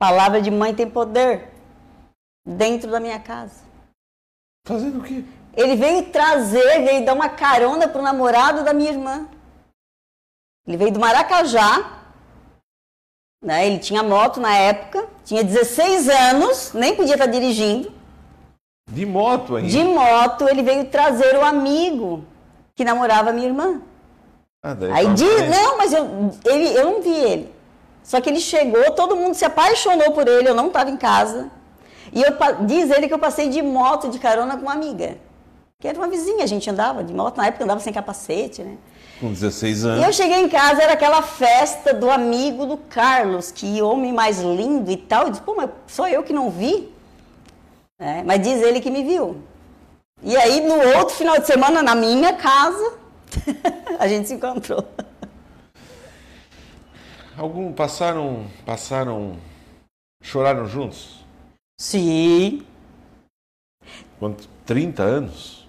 Palavra de mãe tem poder. Dentro da minha casa. Fazendo o quê? Ele veio dar uma carona pro namorado da minha irmã. Ele veio do Maracajá, né? Ele tinha moto na época, tinha 16 anos, nem podia estar dirigindo. De moto ainda? De moto, ele veio trazer o amigo que namorava a minha irmã. Eu não vi ele. Só que ele chegou, todo mundo se apaixonou por ele, eu não estava em casa. E diz ele que eu passei de moto, de carona com uma amiga. Que era uma vizinha, a gente andava de moto, na época andava sem capacete, né? Com 16 anos. E eu cheguei em casa, era aquela festa do amigo do Carlos, que homem mais lindo e tal. Eu disse, pô, mas só eu que não vi? Mas diz ele que me viu. E aí, no outro final de semana, na minha casa, a gente se encontrou. Alguns choraram juntos? Sim. Quanto? 30 anos?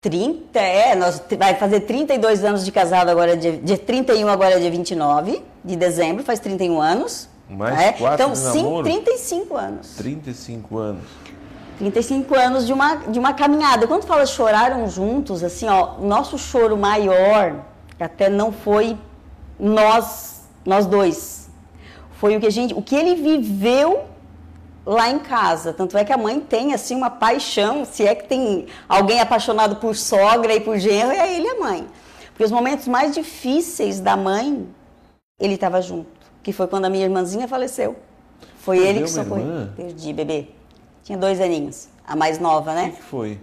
30, nós vai fazer 32 anos de casado agora, dia 31, agora é dia 29 de dezembro, faz 31 anos. Mais 4 de namoro? Então, 35 anos. 35 anos. 35 anos de uma caminhada. Quando fala choraram juntos, assim, ó, o nosso choro maior, que até não foi nós dois. Foi o que ele viveu lá em casa. Tanto é que a mãe tem, assim, uma paixão. Se é que tem alguém apaixonado por sogra e por genro, é ele e a mãe. Porque os momentos mais difíceis da mãe, ele estava junto. Que foi quando a minha irmãzinha faleceu. Foi ele que socorreu. Perdi, bebê. Tinha 2 aninhos. A mais nova, né? O que foi?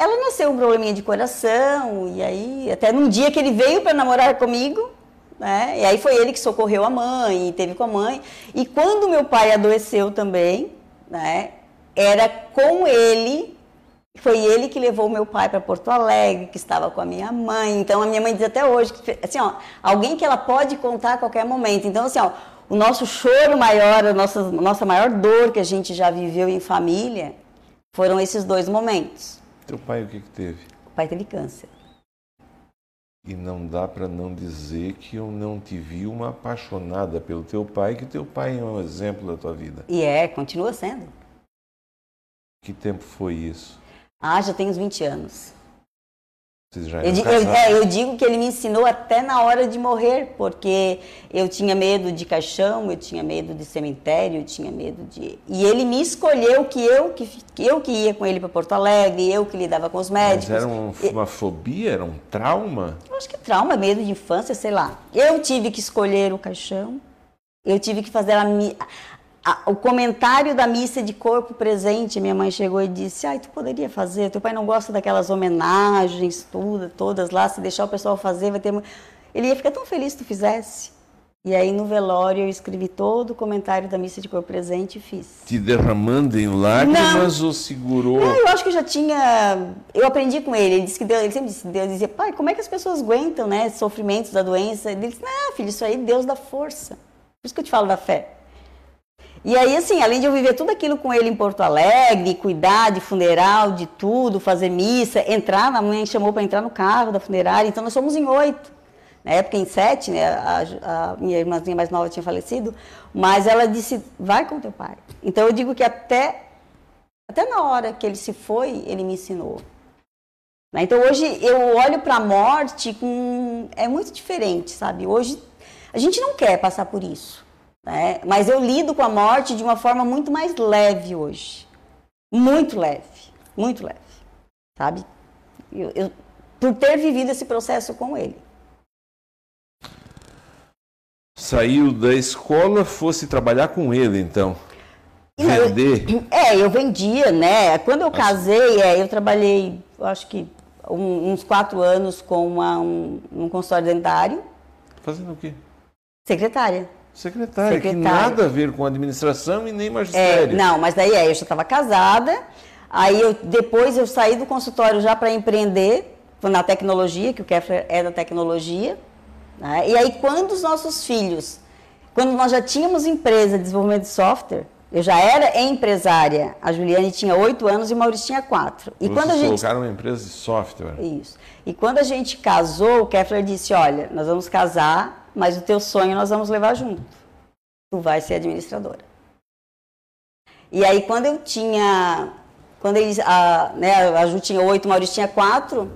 Ela nasceu um probleminha de coração. E aí, até num dia que ele veio para namorar comigo... E aí foi ele que socorreu a mãe, e teve com a mãe. E quando meu pai adoeceu também, né, era com ele, foi ele que levou meu pai para Porto Alegre, que estava com a minha mãe. Então, a minha mãe diz até hoje, que, assim, ó, alguém que ela pode contar a qualquer momento. Então, assim, ó, o nosso choro maior, a nossa maior dor que a gente já viveu em família, foram esses 2 momentos. Teu pai, o que teve? O pai teve câncer. E não dá para não dizer que eu não te vi uma apaixonada pelo teu pai, que teu pai é um exemplo da tua vida. E continua sendo. Que tempo foi isso? Ah, já tem uns 20 anos. Você já eu digo que ele me ensinou até na hora de morrer, porque eu tinha medo de caixão, eu tinha medo de cemitério, eu tinha medo de... E ele me escolheu, que eu ia com ele para Porto Alegre, eu que lidava com os médicos. Mas era uma fobia? Era um trauma? Eu acho que trauma, medo de infância, sei lá. Eu tive que escolher o caixão, eu tive que fazer o comentário da missa de corpo presente. Minha mãe chegou e disse: ai, tu poderia fazer, teu pai não gosta daquelas homenagens, todas lá, se deixar o pessoal fazer, vai ter... Ele ia ficar tão feliz se tu fizesse. E aí no velório eu escrevi todo o comentário da missa de corpo presente e fiz. Te derramando em lágrimas ou segurou? Não, eu acho que eu já tinha... Eu aprendi com ele, ele disse que Deus, ele sempre disse, Deus dizia: pai, como é que as pessoas aguentam, né, sofrimentos da doença? Ele disse: não, filho, isso aí Deus dá força. Por isso que eu te falo da fé. E aí, assim, além de eu viver tudo aquilo com ele em Porto Alegre, cuidar de funeral, de tudo, fazer missa, entrar, a mãe chamou para entrar no carro da funerária, então nós somos em 8. Na época, em 7, né, a minha irmãzinha mais nova tinha falecido, mas ela disse: vai com teu pai. Então eu digo que até na hora que ele se foi, ele me ensinou. Então hoje eu olho para a morte é muito diferente, sabe? Hoje a gente não quer passar por isso. Né? Mas eu lido com a morte de uma forma muito mais leve hoje. Muito leve, sabe? Por ter vivido esse processo com ele. Saiu da escola, fosse trabalhar com ele, então? Vender? Eu vendia, né? Quando eu casei, eu trabalhei, acho que uns 4 anos com um consultório dentário. Fazendo o quê? Secretária, que nada a ver com administração e nem magistério. Não, mas daí eu já estava casada, aí depois eu saí do consultório já para empreender na tecnologia, que o Kefler é da tecnologia, né? E aí quando os nossos filhos, quando nós já tínhamos empresa de desenvolvimento de software, eu já era empresária, a Juliane tinha 8 anos e o Maurício tinha 4. E quando a gente colocaram uma empresa de software. Isso. E quando a gente casou, o Kefler disse: olha, nós vamos casar, mas o teu sonho nós vamos levar junto. Tu vai ser administradora. E aí quando eu tinha... Quando eles, a Ju tinha 8, o Maurício tinha 4,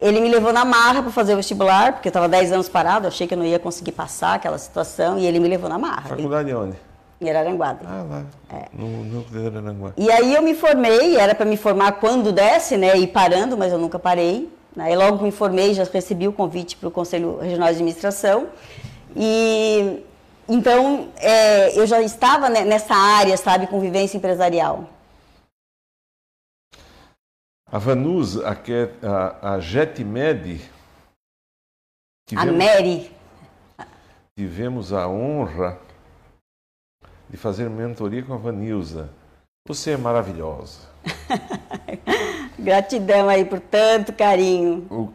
ele me levou na marra para fazer o vestibular, porque eu estava 10 anos parado, achei que eu não ia conseguir passar aquela situação, e ele me levou na marra. Faculdade onde? Em Araranguá. Ah, lá. No de Araranguá. E aí eu me formei, era para me formar quando desse, né, ir parando, mas eu nunca parei. Aí logo me informei, já recebi o convite para o Conselho Regional de Administração. E então eu já estava nessa área, sabe, convivência empresarial. A Vanilsa, a Jetmed, tivemos a honra de fazer mentoria com a Vanilsa. Você é maravilhosa. Gratidão aí por tanto carinho. O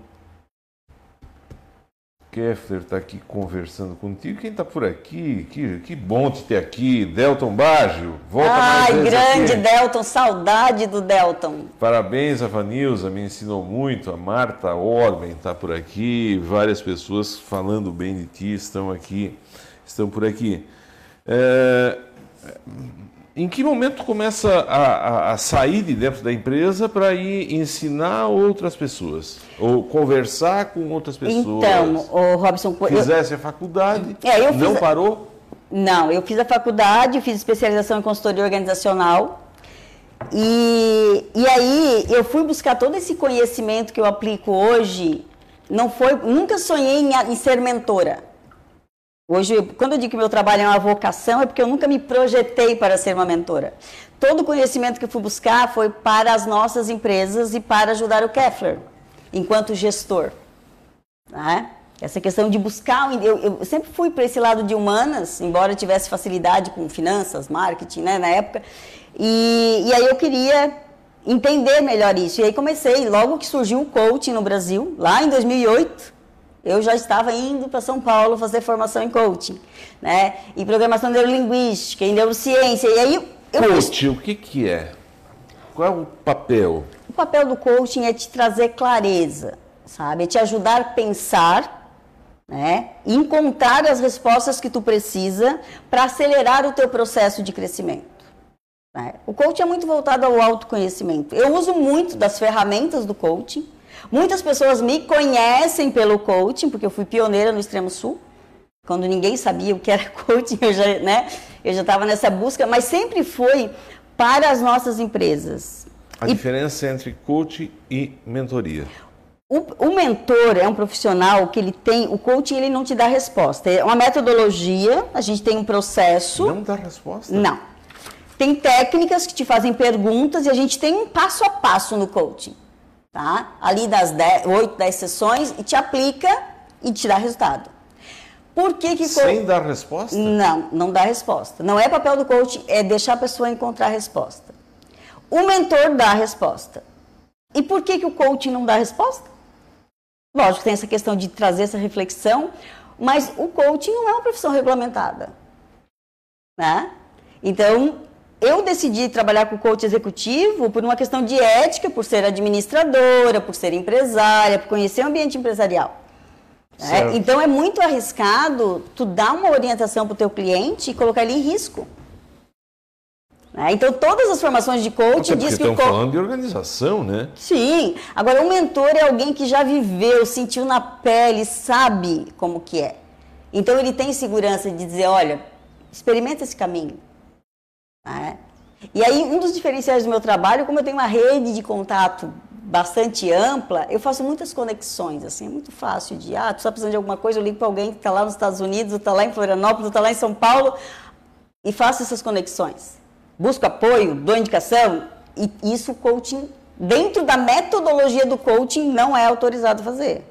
Kefler está aqui conversando contigo. Quem está por aqui? Que bom te ter aqui. Delton Baggio, volta mais vezes. Ai, grande aqui. Delton, saudade do Delton. Parabéns a Vanilsa, me ensinou muito. A Marta Orben está por aqui. Várias pessoas falando bem de ti estão por aqui. Em que momento começa a sair de dentro da empresa para ir ensinar outras pessoas? Ou conversar com outras pessoas? Então, Robson... Fizesse a faculdade, não parou? Não, eu fiz a faculdade, fiz especialização em consultoria organizacional. E aí eu fui buscar todo esse conhecimento que eu aplico hoje. Nunca sonhei em ser mentora. Hoje, quando eu digo que meu trabalho é uma vocação, é porque eu nunca me projetei para ser uma mentora. Todo o conhecimento que eu fui buscar foi para as nossas empresas e para ajudar o Kefler, enquanto gestor. Né? Essa questão de buscar... Eu sempre fui para esse lado de humanas, embora eu tivesse facilidade com finanças, marketing, né, na época. E aí eu queria entender melhor isso. E aí comecei, logo que surgiu o coaching no Brasil, lá em 2008... Eu já estava indo para São Paulo fazer formação em coaching, né? Em programação neurolinguística, em neurociência. E aí coaching, o que é? Qual é o papel? O papel do coaching é te trazer clareza, sabe? É te ajudar a pensar, né? Encontrar as respostas que tu precisa para acelerar o teu processo de crescimento. O coaching é muito voltado ao autoconhecimento. Eu uso muito das ferramentas do coaching. Muitas pessoas me conhecem pelo coaching, porque eu fui pioneira no Extremo Sul. Quando ninguém sabia o que era coaching, eu já estava nessa busca. Mas sempre foi para as nossas empresas. A diferença entre coaching e mentoria? O mentor é um profissional que ele tem... O coaching ele não te dá resposta. É uma metodologia, a gente tem um processo... Não dá resposta? Não. Tem técnicas que te fazem perguntas e a gente tem um passo a passo no coaching, tá? Ali das 8, 10 sessões e te aplica e te dá resultado. Por que que... Sem dar resposta? Não, não dá resposta. Não é papel do coaching, é deixar a pessoa encontrar a resposta. O mentor dá a resposta. E por que que o coaching não dá a resposta? Lógico, tem essa questão de trazer essa reflexão, mas o coaching não é uma profissão regulamentada, né? Então... Eu decidi trabalhar com coach executivo por uma questão de ética, por ser administradora, por ser empresária, por conhecer o ambiente empresarial. É, então, é muito arriscado tu dar uma orientação para o teu cliente e colocar ele em risco. É, então, todas as formações de coach dizem que... Estão falando de organização, né? Sim. Agora, um mentor é alguém que já viveu, sentiu na pele, sabe como que é. Então, ele tem segurança de dizer, olha, experimenta esse caminho. É. E aí, um dos diferenciais do meu trabalho, como eu tenho uma rede de contato bastante ampla, eu faço muitas conexões, assim, é muito fácil de, tu está precisando de alguma coisa, eu ligo para alguém que está lá nos Estados Unidos, ou está lá em Florianópolis, ou está lá em São Paulo, e faço essas conexões. Busco apoio, dou indicação, e isso o coaching, dentro da metodologia do coaching, não é autorizado a fazer.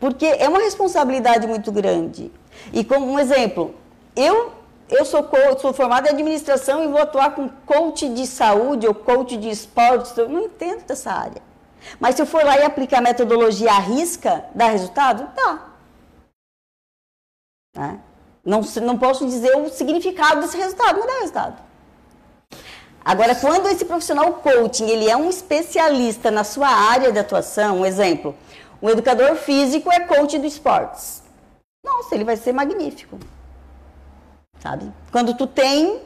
Porque é uma responsabilidade muito grande. E como um exemplo, eu sou coach, sou formada em administração e vou atuar com coach de saúde ou coach de esportes. Eu não entendo dessa área. Mas se eu for lá e aplicar a metodologia à risca, dá resultado? Dá. Tá. Não posso dizer o significado desse resultado, não dá resultado. Agora, quando esse profissional coaching, ele é um especialista na sua área de atuação, um exemplo, um educador físico é coach do esportes. Nossa, ele vai ser magnífico. Sabe? Quando tu tem...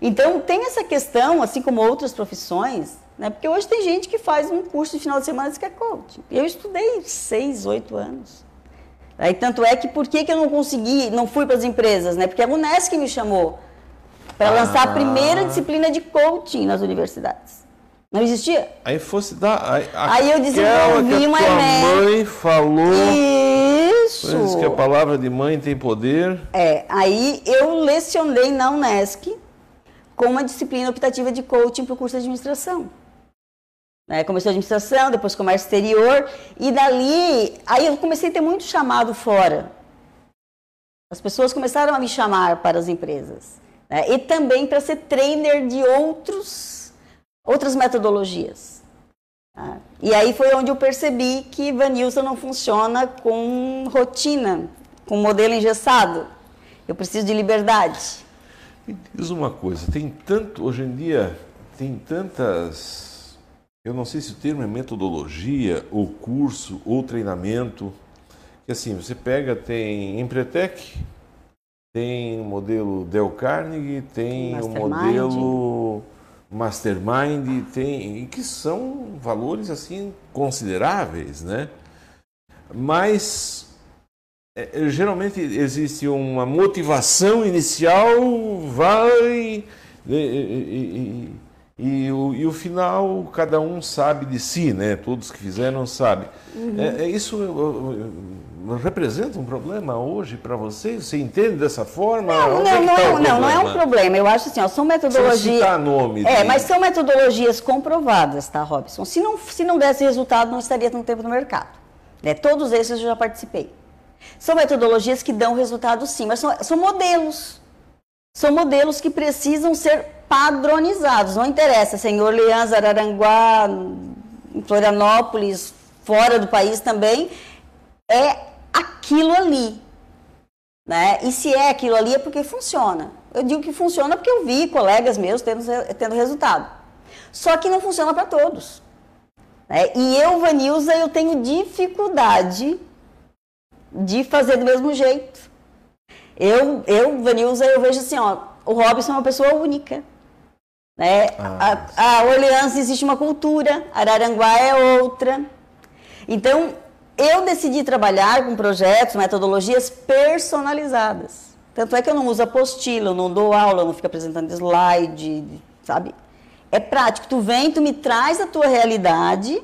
Então, tem essa questão, assim como outras profissões, né? Porque hoje tem gente que faz um curso de final de semana que é coach. Eu estudei 6, 8 anos. Aí, tanto é que por que eu não consegui, não fui para as empresas, né? Porque a Unesc me chamou para lançar a primeira disciplina de coaching nas universidades. Não existia. Aí fosse dar... Aí eu desenvolvi uma EMEC. Mãe falou... Isso. Pois que a palavra de mãe tem poder. É, aí eu lecionei na Unesc com uma disciplina optativa de coaching para o curso de administração. Né? Comecei a administração, depois comércio exterior, e dali, aí eu comecei a ter muito chamado fora. As pessoas começaram a me chamar para as empresas. Né? E também para ser trainer de outras metodologias. Ah, e aí foi onde eu percebi que Vanilsa não funciona com rotina, com modelo engessado. Eu preciso de liberdade. Me diz uma coisa, hoje em dia tem tantas, eu não sei se o termo é metodologia, ou curso, ou treinamento, que assim, você pega, tem Empretec, tem o modelo Del Carnegie, tem o modelo... Mastermind, tem, que são valores assim consideráveis, né? Mas geralmente existe uma motivação inicial, e o final cada um sabe de si, né? Todos que fizeram sabem. Uhum. Isso representa um problema hoje para vocês? Você entende dessa forma? Não, não é um problema. Eu acho assim, ó, são metodologias... Só citar nome. Mas são metodologias comprovadas, tá, Robson? Se não desse resultado, não estaria tanto tempo no mercado. Né? Todos esses eu já participei. São metodologias que dão resultado, sim, mas são modelos. São modelos que precisam ser padronizados. Não interessa se é em Orleans, Araranguá, em Florianópolis, fora do país também. É aquilo ali, né? E se é aquilo ali é porque funciona. Eu digo que funciona porque eu vi colegas meus tendo resultado. Só que não funciona para todos, né? E eu, Vanilsa, eu tenho dificuldade de fazer do mesmo jeito. Eu Vanilsa, eu vejo assim, ó, o Robson é uma pessoa única. Né? A Orleans existe uma cultura, Araranguá é outra. Então, eu decidi trabalhar com projetos, metodologias personalizadas. Tanto é que eu não uso apostila, eu não dou aula, eu não fico apresentando slide, sabe? É prático. Tu vem, tu me traz a tua realidade,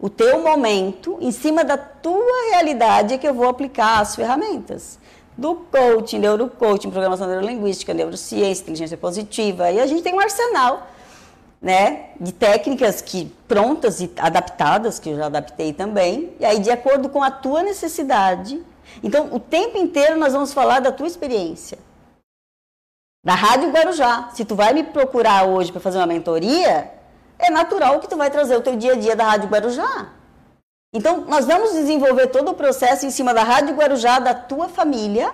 o teu momento, em cima da tua realidade é que eu vou aplicar as ferramentas. Do coaching, neurocoaching, programação neurolinguística, neurociência, inteligência positiva. E a gente tem um arsenal, né, de técnicas que, prontas e adaptadas, que eu já adaptei também. E aí, de acordo com a tua necessidade. Então, o tempo inteiro nós vamos falar da tua experiência. Da Rádio Guarujá. Se tu vai me procurar hoje para fazer uma mentoria, é natural que tu vai trazer o teu dia a dia da Rádio Guarujá. Então, nós vamos desenvolver todo o processo em cima da Rádio Guarujá, da tua família,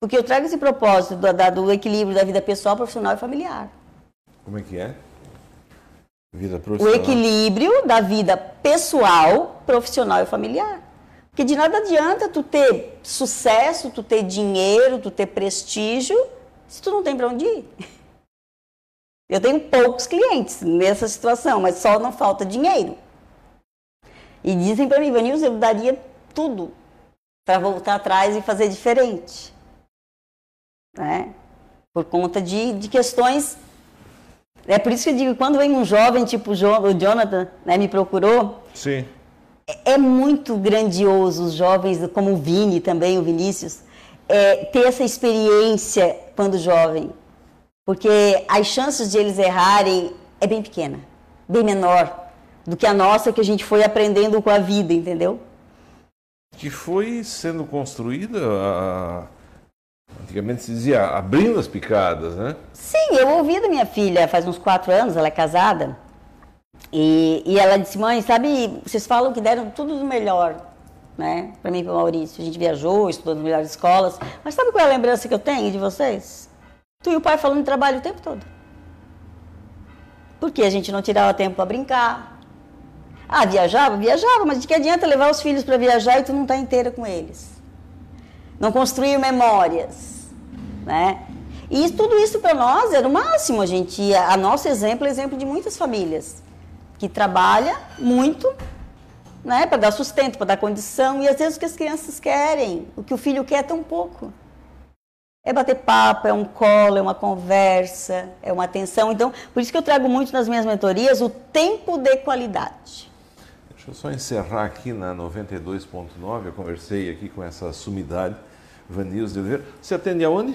porque eu trago esse propósito do equilíbrio da vida pessoal, profissional e familiar. Como é que é? Vida profissional. O equilíbrio da vida pessoal, profissional e familiar. Porque de nada adianta tu ter sucesso, tu ter dinheiro, tu ter prestígio, se tu não tem para onde ir. Eu tenho poucos clientes nessa situação, mas só não falta dinheiro. E dizem para mim, Vanilsa, eu daria tudo para voltar atrás e fazer diferente. Né? Por conta de questões... É por isso que eu digo, quando vem um jovem, tipo o Jonathan, né, me procurou... Sim. É muito grandioso os jovens, como o Vini também, o Vinícius, ter essa experiência quando jovem. Porque as chances de eles errarem é bem pequena, bem menor do que a nossa, que a gente foi aprendendo com a vida, entendeu? Que foi sendo construída, antigamente se dizia, abrindo as picadas, né? Sim, eu ouvi da minha filha faz uns 4 anos, ela é casada, e ela disse, mãe, sabe, vocês falam que deram tudo do melhor, né? Para mim e para o Maurício, a gente viajou, estudou nas melhores escolas, mas sabe qual é a lembrança que eu tenho de vocês? Tu e o pai falando de trabalho o tempo todo. Porque a gente não tirava tempo para brincar. Ah, viajava? Viajava, mas de que adianta levar os filhos para viajar e tu não tá inteira com eles? Não construir memórias, né? E tudo isso para nós era o máximo, a gente ia. A nosso exemplo é exemplo de muitas famílias que trabalha muito, né, para dar sustento, para dar condição, e às vezes o que as crianças querem, o que o filho quer é tão pouco. É bater papo, é um colo, é uma conversa, é uma atenção. Então, por isso que eu trago muito nas minhas mentorias o tempo de qualidade. Deixa eu só encerrar aqui na 92.9, eu conversei aqui com essa sumidade, Vanilsa Oliveira. Você atende aonde?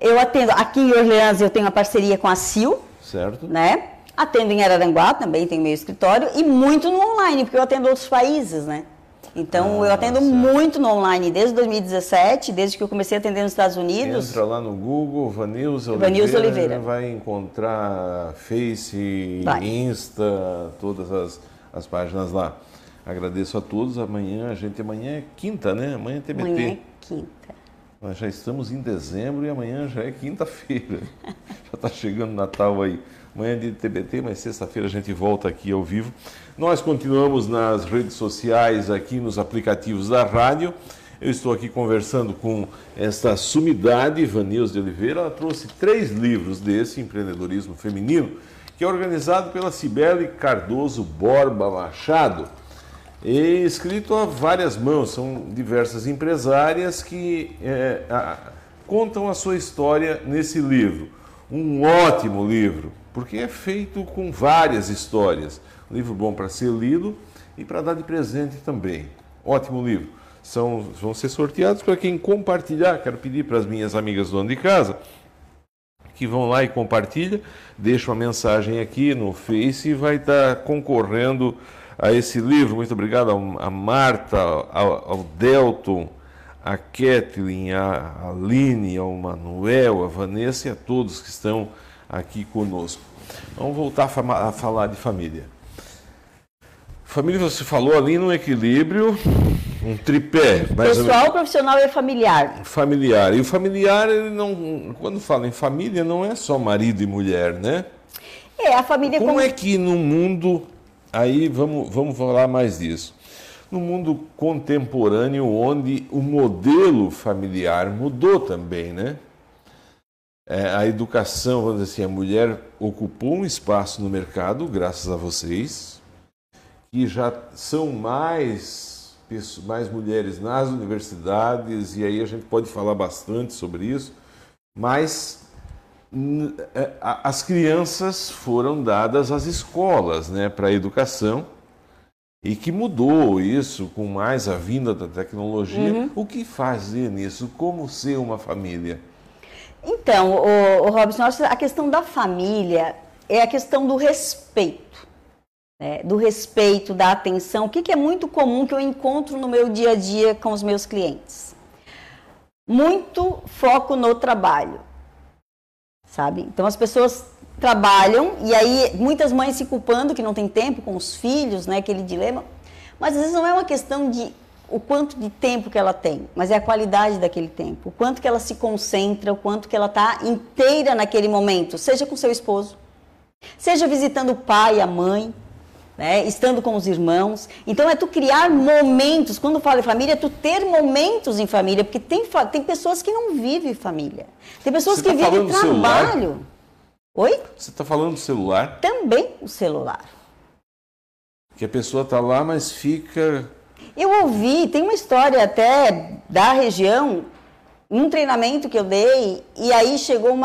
Eu atendo aqui em Orleans, eu tenho uma parceria com a ACIL. Certo. Né? Atendo em Araranguá, também tenho meu escritório, e muito no online, porque eu atendo outros países, né? Então, eu atendo certo. Muito no online, desde 2017, desde que eu comecei a atender nos Estados Unidos. Entra lá no Google, Vanilsa Oliveira. Vai encontrar Face, vai. Insta, todas as páginas lá. Agradeço a todos. Amanhã é quinta, né? Amanhã é TBT. Amanhã é quinta. Nós já estamos em dezembro e amanhã já é quinta-feira. Já está chegando Natal aí. Amanhã é de TBT, mas sexta-feira a gente volta aqui ao vivo. Nós continuamos nas redes sociais, aqui nos aplicativos da rádio. Eu estou aqui conversando com esta sumidade, Vanilsa Oliveira. Ela trouxe 3 livros desse, Empreendedorismo Feminino, que é organizado pela Cibele Cardoso Borba Machado. E escrito a várias mãos, são diversas empresárias que contam a sua história nesse livro. Um ótimo livro, porque é feito com várias histórias. Um livro bom para ser lido e para dar de presente também. Ótimo livro. Vão ser sorteados para quem compartilhar. Quero pedir para as minhas amigas donas de casa que vão lá e compartilham. Deixa uma mensagem aqui no Face e vai estar concorrendo a esse livro. Muito obrigado a Marta, ao Delton, a Kathleen, a Aline, ao Manuel, a Vanessa e a todos que estão aqui conosco. Vamos voltar a falar de família. Família, você falou ali num equilíbrio, um tripé. Pessoal, profissional e familiar. Familiar. E o familiar, ele não, quando fala em família, não é só marido e mulher, né? É, a família... Como é que no mundo, aí vamos falar mais disso, no mundo contemporâneo, onde o modelo familiar mudou também, né? a educação, vamos dizer assim, a mulher ocupou um espaço no mercado, graças a vocês, que já são mais mulheres nas universidades, e aí a gente pode falar bastante sobre isso, mas as crianças foram dadas às escolas, né, para a educação, e que mudou isso com mais a vinda da tecnologia. Uhum. O que fazer nisso? Como ser uma família? Então, Robson, a questão da família é a questão do respeito, né? Do respeito, da atenção. O que é muito comum que eu encontro no meu dia a dia com os meus clientes? Muito foco no trabalho, sabe? Então, as pessoas trabalham e aí muitas mães se culpando que não tem tempo com os filhos, né? Aquele dilema. Mas, às vezes, não é uma questão de o quanto de tempo que ela tem, mas é a qualidade daquele tempo, o quanto que ela se concentra, o quanto que ela está inteira naquele momento, seja com seu esposo, seja visitando o pai, a mãe, né, estando com os irmãos. Então é tu criar momentos, quando fala em família, é tu ter momentos em família, porque tem pessoas que não vivem família, tem pessoas que vivem trabalho. Oi? Você está falando do celular? Também o celular. Que a pessoa está lá, mas fica... Eu ouvi, tem uma história até da região, num treinamento que eu dei, e aí chegou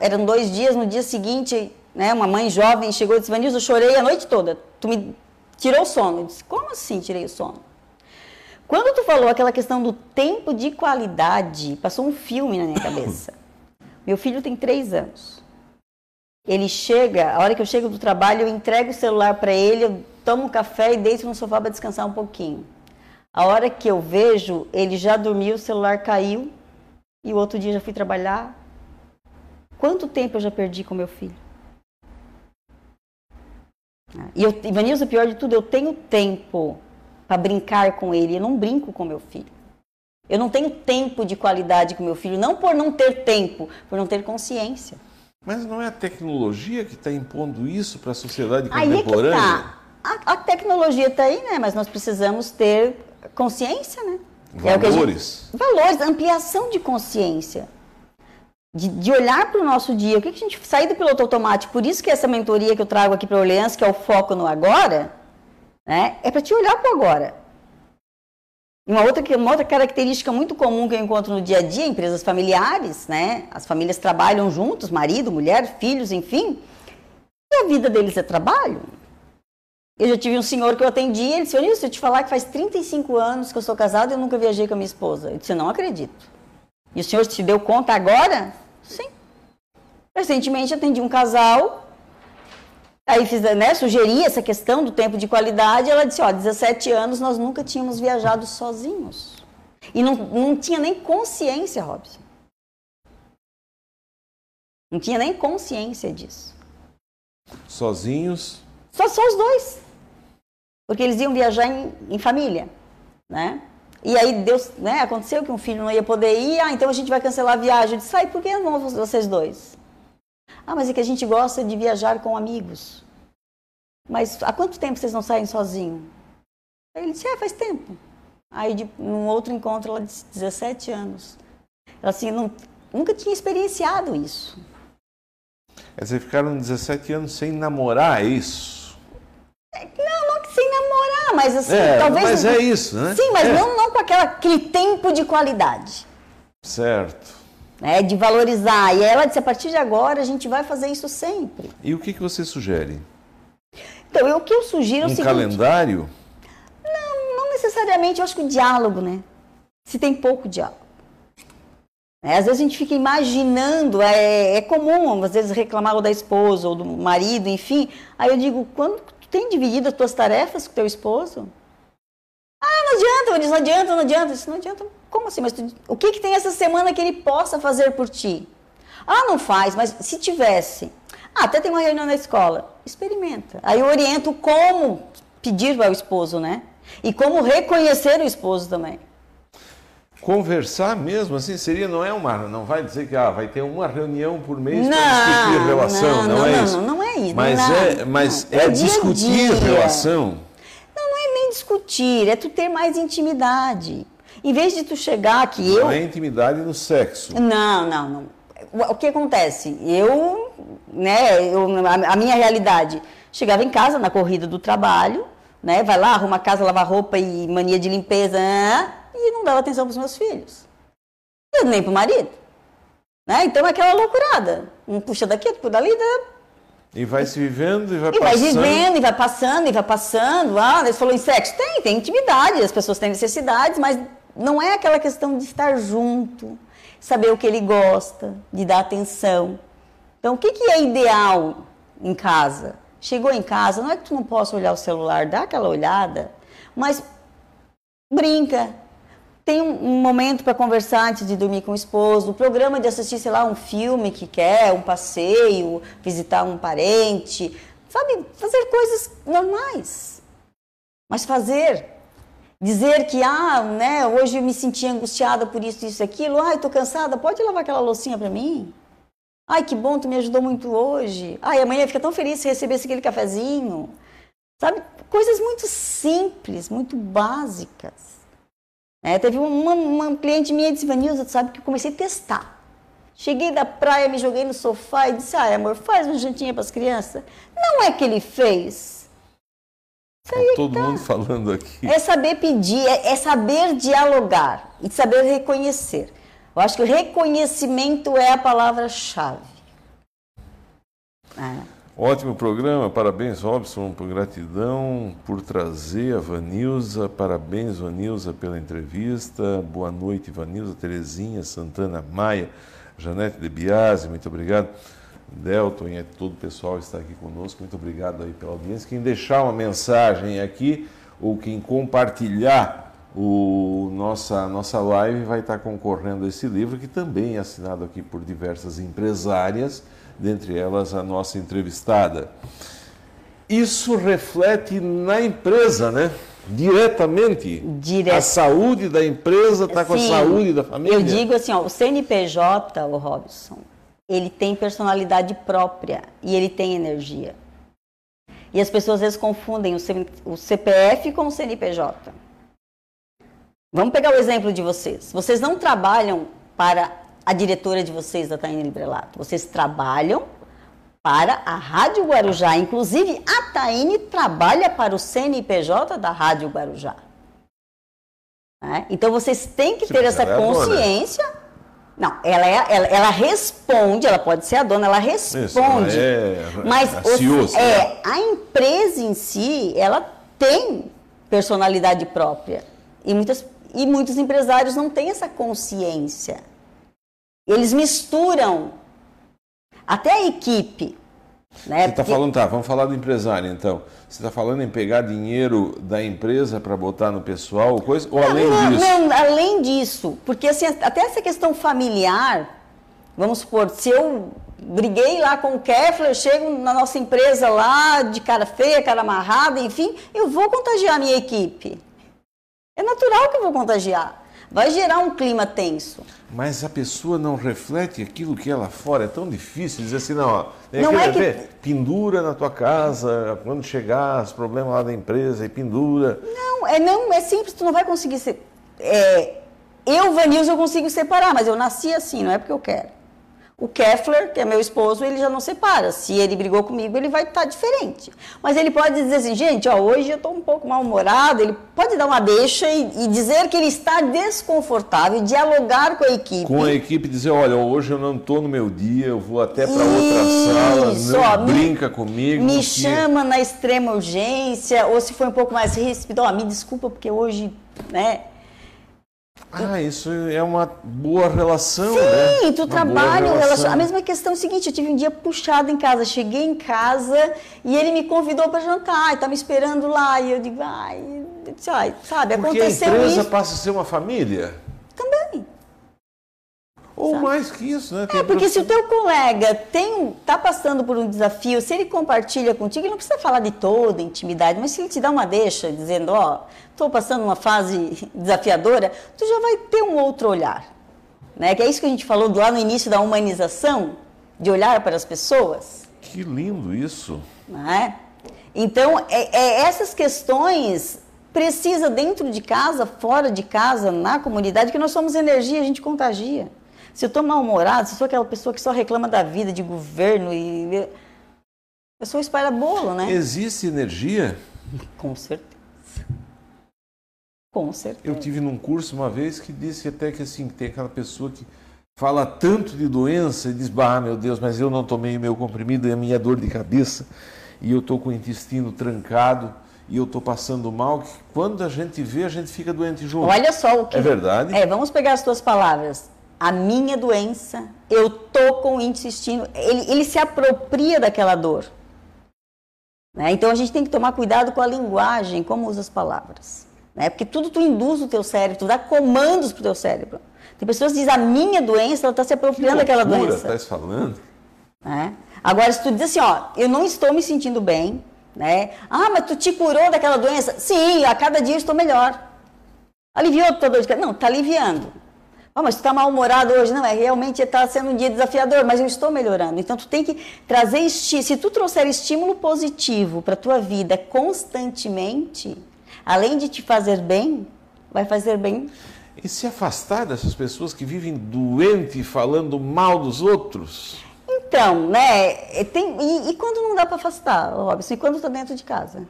eram 2 dias, no dia seguinte, né, uma mãe jovem chegou e disse: Vanilsa, eu chorei a noite toda, tu me tirou o sono. Eu disse: como assim tirei o sono? Quando tu falou aquela questão do tempo de qualidade, passou um filme na minha cabeça. Meu filho tem 3 anos. Ele chega, a hora que eu chego do trabalho, eu entrego o celular para ele, eu tomo um café e deito no sofá para descansar um pouquinho. A hora que eu vejo, ele já dormiu, o celular caiu e o outro dia já fui trabalhar. Quanto tempo eu já perdi com meu filho? E Vanilsa, o pior de tudo, eu tenho tempo para brincar com ele. Eu não brinco com meu filho. Eu não tenho tempo de qualidade com meu filho, não por não ter tempo, por não ter consciência. Mas não é a tecnologia que está impondo isso para a sociedade contemporânea? Aí é que tá. A tecnologia está aí, né? Mas nós precisamos ter consciência, né? Valores. Valores, ampliação de consciência. De olhar para o nosso dia. O que a gente sair do piloto automático? Por isso que essa mentoria que eu trago aqui para o Orleans, que é o foco no agora, né? É para te olhar para o agora. Uma outra característica muito comum que eu encontro no dia a dia, empresas familiares, né? As famílias trabalham juntos, marido, mulher, filhos, enfim. E a vida deles é trabalho. Eu já tive um senhor que eu atendi, ele disse: Vanilsa, se eu te falar que faz 35 anos que eu sou casada e eu nunca viajei com a minha esposa. Eu disse: eu não acredito. E o senhor se deu conta agora? Sim. Recentemente atendi um casal, aí fiz, né, sugeri essa questão do tempo de qualidade, ela disse: ó, 17 anos nós nunca tínhamos viajado sozinhos. E não tinha nem consciência, Robson. Não tinha nem consciência disso. Sozinhos? Só os dois. Porque eles iam viajar em família, né? E aí Deus, né, aconteceu que um filho não ia poder ir, então a gente vai cancelar a viagem. Eu disse: ah, e por que não vocês dois? Ah, mas é que a gente gosta de viajar com amigos. Mas há quanto tempo vocês não saem sozinhos? Aí ele disse: ah, faz tempo. Aí num outro encontro ela disse: 17 anos. Ela assim, nunca tinha experienciado isso. É, vocês ficaram 17 anos sem namorar, é isso? Não sem namorar, mas assim, talvez... Mas é isso, né? Sim, mas não com aquele tempo de qualidade. Certo. É, de valorizar. E ela disse: a partir de agora, a gente vai fazer isso sempre. E o que você sugere? Então, o que eu sugiro é o seguinte... Um calendário? Não necessariamente. Eu acho que o diálogo, né? Se tem pouco diálogo. Às vezes a gente fica imaginando, é comum, às vezes, reclamar ou da esposa ou do marido, enfim. Aí eu digo: quando tu tem dividido as tuas tarefas com teu esposo? Ah, não adianta, eu disse, não adianta. Eu disse: não adianta, como assim? Mas o que tem essa semana que ele possa fazer por ti? Ah, não faz, mas se tivesse. Ah, até tem uma reunião na escola. Experimenta. Aí eu oriento como pedir ao esposo, né? E como reconhecer o esposo também. Conversar mesmo, assim, seria, não vai dizer que vai ter uma reunião por mês para discutir relação, não é isso? Não é isso. Mas é discutir relação? Não é nem discutir, é tu ter mais intimidade. Em vez de tu chegar aqui... Não é intimidade no sexo. Não. o que acontece? Eu, né, a minha realidade, chegava em casa na corrida do trabalho, né, vai lá, arruma a casa, lava roupa e mania de limpeza, e não dava atenção para os meus filhos. E nem para o marido. Né? Então é aquela loucurada. Um puxa daqui, outro puxa dali, e vai se vivendo, e vai passando. E vai vivendo, e vai passando, e vai passando. Ah, você falou em sexo? Tem intimidade, as pessoas têm necessidades, mas não é aquela questão de estar junto, saber o que ele gosta, de dar atenção. Então, o que que é ideal em casa? Chegou em casa, não é que tu não possa olhar o celular, dá aquela olhada, mas brinca. Tem um momento para conversar antes de dormir com o esposo, o programa de assistir, sei lá, um filme que quer, um passeio, visitar um parente, sabe? Fazer coisas normais. Mas fazer. Dizer que, né, hoje eu me senti angustiada por isso, isso, aquilo, tô cansada, pode lavar aquela loucinha para mim? Ai, que bom, tu me ajudou muito hoje. Ai, amanhã fica tão feliz se recebesse aquele cafezinho. Sabe? Coisas muito simples, muito básicas. Teve uma cliente minha que disse: Vanilsa, tu sabe que eu comecei a testar. Cheguei da praia, me joguei no sofá e disse: ai, amor, faz uma jantinha para as crianças. Não é que ele fez. Isso aí todo mundo falando aqui. É saber pedir, é saber dialogar e saber reconhecer. Eu acho que o reconhecimento é a palavra-chave. Ótimo programa, parabéns, Robson, por gratidão, por trazer a Vanilsa, parabéns, Vanilsa, pela entrevista, boa noite, Vanilsa, Terezinha, Santana, Maia, Janete de Biasi, muito obrigado, Delton e todo o pessoal que está aqui conosco, muito obrigado aí pela audiência. Quem deixar uma mensagem aqui ou quem compartilhar a nossa live vai estar concorrendo a esse livro, que também é assinado aqui por diversas empresárias, dentre elas a nossa entrevistada. Isso reflete na empresa, né? Diretamente. A saúde da empresa está com a saúde da família. Eu digo assim, o CNPJ, o Robson, ele tem personalidade própria e ele tem energia. E as pessoas às vezes confundem o CPF com o CNPJ. Vamos pegar o exemplo de vocês. Vocês não trabalham para a diretora de vocês, da Thayne Librelato. Vocês trabalham para a Rádio Guarujá. Inclusive, a Thayne trabalha para o CNPJ da Rádio Guarujá. Então, vocês têm que ter essa consciência. Não, ela responde, ela pode ser a dona, ela responde. Isso, ela mas a empresa em si, ela tem personalidade própria. E muitos empresários não têm essa consciência. Eles misturam até a equipe. Né? Você está falando, vamos falar do empresário então. Você está falando em pegar dinheiro da empresa para botar no pessoal, coisa? Ou além disso? Não, além disso. Porque assim, até essa questão familiar, vamos supor, se eu briguei lá com o Kefler, eu chego na nossa empresa lá de cara feia, cara amarrada, enfim, eu vou contagiar a minha equipe. É natural que eu vou contagiar. Vai gerar um clima tenso. Mas a pessoa não reflete aquilo que é lá fora. É tão difícil dizer assim, pendura na tua casa, quando chegar, os problemas lá da empresa, e pendura. Não, é simples, tu não vai conseguir ser... eu, Vanilsa, eu consigo separar, mas eu nasci assim, não é porque eu quero. O Kefler, que é meu esposo, ele já não separa. Se ele brigou comigo, ele vai estar diferente. Mas ele pode dizer assim, gente, hoje eu estou um pouco mal-humorado. Ele pode dar uma deixa e dizer que ele está desconfortável, dialogar com a equipe. Com a equipe dizer, olha, hoje eu não estou no meu dia, eu vou até para outra sala, brinca comigo. Me chama na extrema urgência, ou se for um pouco mais ríspido, me desculpa porque hoje, né... isso é uma boa relação, né? Sim, tu trabalha, a mesma questão é o seguinte, eu tive um dia puxado em casa, cheguei em casa e ele me convidou para jantar, e estava me esperando lá, e eu digo, sabe, aconteceu isso. Porque a empresa passa a ser uma família? Também. Ou mais que isso, né? Porque se o teu colega está passando por um desafio, se ele compartilha contigo, ele não precisa falar de toda a intimidade, mas se ele te dá uma deixa, dizendo, estou passando uma fase desafiadora, tu já vai ter um outro olhar. Né? Que é isso que a gente falou lá no início da humanização, de olhar para as pessoas. Que lindo isso! Né? Então, essas questões... Precisa dentro de casa, fora de casa, na comunidade, que nós somos energia, a gente contagia. Se eu estou mal-humorado, se eu sou aquela pessoa que só reclama da vida, de governo e... eu sou um espalha-bolo, né? Existe energia? Com certeza. Com certeza. Eu tive num curso uma vez que disse até que assim, tem aquela pessoa que fala tanto de doença e diz, bah, meu Deus, mas eu não tomei o meu comprimido e a minha dor de cabeça e eu estou com o intestino trancado e eu estou passando mal, que quando a gente vê, a gente fica doente junto. Olha só o que... é verdade? É, vamos pegar as tuas palavras. A minha doença, eu estou com o intestino... Ele se apropria daquela dor. Né? Então, a gente tem que tomar cuidado com a linguagem, como usa as palavras. Né? Porque tudo tu induz o teu cérebro, tu dá comandos pro teu cérebro. Tem pessoas que dizem, a minha doença, ela está se apropriando daquela doença. Tá falando? Né? Agora, se tu diz assim, ó, eu não estou me sentindo bem, né? Ah, mas tu te curou daquela doença? Sim, a cada dia eu estou melhor. Aliviou a tua dor de cabeça? Não, tá aliviando. Ah, mas tu tá mal-humorado hoje. Não, é realmente tá sendo um dia desafiador, mas eu estou melhorando. Então, tu tem que trazer estímulo. Se tu trouxer estímulo positivo para tua vida constantemente, além de te fazer bem, vai fazer bem. E se afastar dessas pessoas que vivem doente, falando mal dos outros? Então, né, e quando não dá para afastar, Robson? E quando está dentro de casa?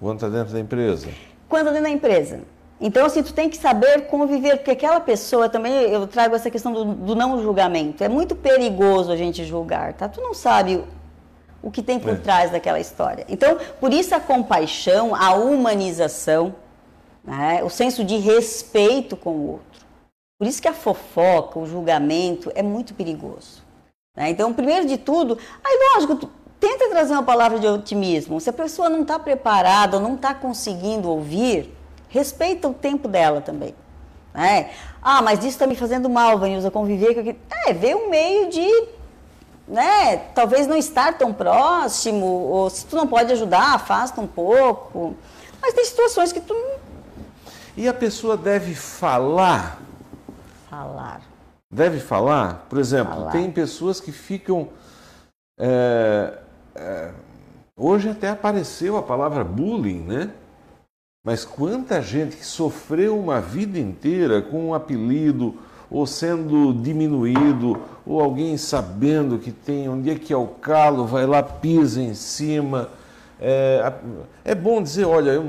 Quando está dentro da empresa? Quando está dentro da empresa. Então, assim, tu tem que saber conviver, porque aquela pessoa também, eu trago essa questão do não julgamento. É muito perigoso a gente julgar, tá? Tu não sabe o que tem por trás daquela história. Então, por isso a compaixão, a humanização, né? O senso de respeito com o outro. Por isso que a fofoca, o julgamento é muito perigoso. Né? Então, primeiro de tudo, aí lógico, tenta trazer uma palavra de otimismo. Se a pessoa não está preparada, não está conseguindo ouvir, respeita o tempo dela também. Né? Ah, mas isso está me fazendo mal, Vanilsa, conviver com aquilo. É, vê um meio de, né, talvez não estar tão próximo, ou se tu não pode ajudar, afasta um pouco. Mas tem situações que tu... E a pessoa deve falar? Falar. Deve falar? Por exemplo, tem pessoas que ficam... hoje até apareceu a palavra bullying, né? Mas quanta gente que sofreu uma vida inteira com um apelido, ou sendo diminuído, ou alguém sabendo que tem, onde é que é o calo, vai lá, pisa em cima. É bom dizer, olha,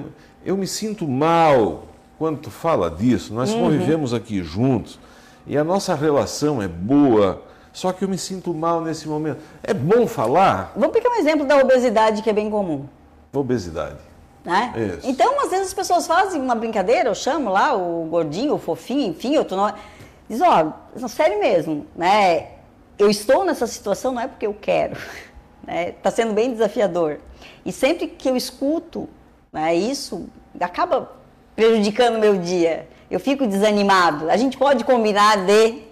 eu me sinto mal quando tu fala disso, nós convivemos aqui juntos, e a nossa relação é boa, só que eu me sinto mal nesse momento. É bom falar? Vamos pegar um exemplo da obesidade, que é bem comum. Obesidade. Né? Então, às vezes as pessoas fazem uma brincadeira, eu chamo lá o gordinho, o fofinho, enfim, eu tô no... diz, ó, sério mesmo, né? Eu estou nessa situação não é porque eu quero, né? Tá sendo bem desafiador. E sempre que eu escuto, né, isso acaba prejudicando o meu dia. Eu fico desanimado. A gente pode combinar de,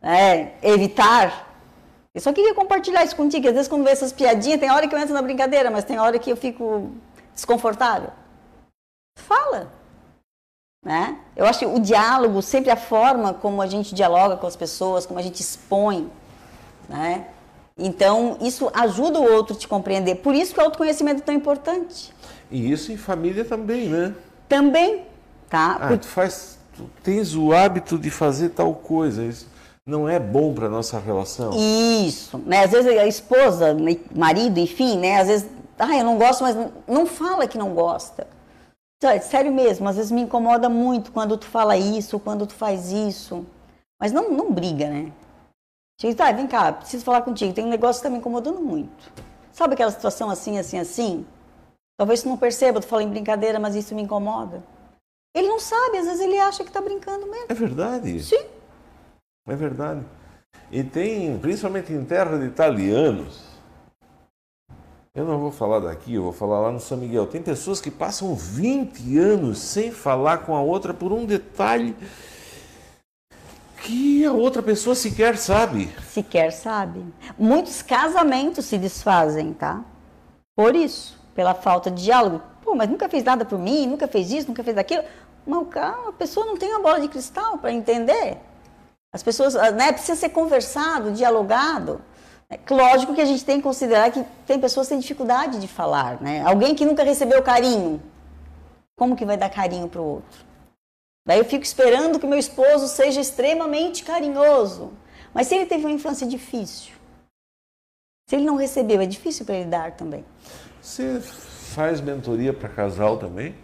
né, evitar. Eu só queria compartilhar isso contigo, que às vezes quando vê essas piadinhas, tem hora que eu entro na brincadeira, mas tem hora que eu fico... desconfortável? Fala. Né? Eu acho que o diálogo, sempre a forma como a gente dialoga com as pessoas, como a gente expõe. Né? Então, isso ajuda o outro a te compreender. Por isso que o autoconhecimento é tão importante. E isso em família também, né? Também. Tá? Ah, tu tens o hábito de fazer tal coisa, isso não é bom para a nossa relação. Isso. Né? Às vezes a esposa, marido, enfim, né? Às vezes... ah, eu não gosto, mas não fala que não gosta. Sério mesmo, às vezes me incomoda muito quando tu fala isso, quando tu faz isso. Mas não briga, né? Chega, tá, vem cá, preciso falar contigo, tem um negócio que tá me incomodando muito. Sabe aquela situação assim, assim, assim? Talvez tu não perceba, tu fala em brincadeira, mas isso me incomoda. Ele não sabe, às vezes ele acha que tá brincando mesmo. É verdade. Sim. É verdade. E tem, principalmente em terra de italianos... eu não vou falar daqui, eu vou falar lá no São Miguel. Tem pessoas que passam 20 anos sem falar com a outra por um detalhe que a outra pessoa sequer sabe. Sequer sabe. Muitos casamentos se desfazem, tá? Por isso, pela falta de diálogo. Pô, mas nunca fez nada por mim, nunca fez isso, nunca fez aquilo. Mas a pessoa não tem uma bola de cristal para entender. As pessoas, né, precisa ser conversado, dialogado. Lógico que a gente tem que considerar que tem pessoas que têm dificuldade de falar, né? Alguém que nunca recebeu carinho, como que vai dar carinho para o outro? Daí eu fico esperando que meu esposo seja extremamente carinhoso. Mas se ele teve uma infância difícil, se ele não recebeu, é difícil para ele dar também. Você faz mentoria para casal também?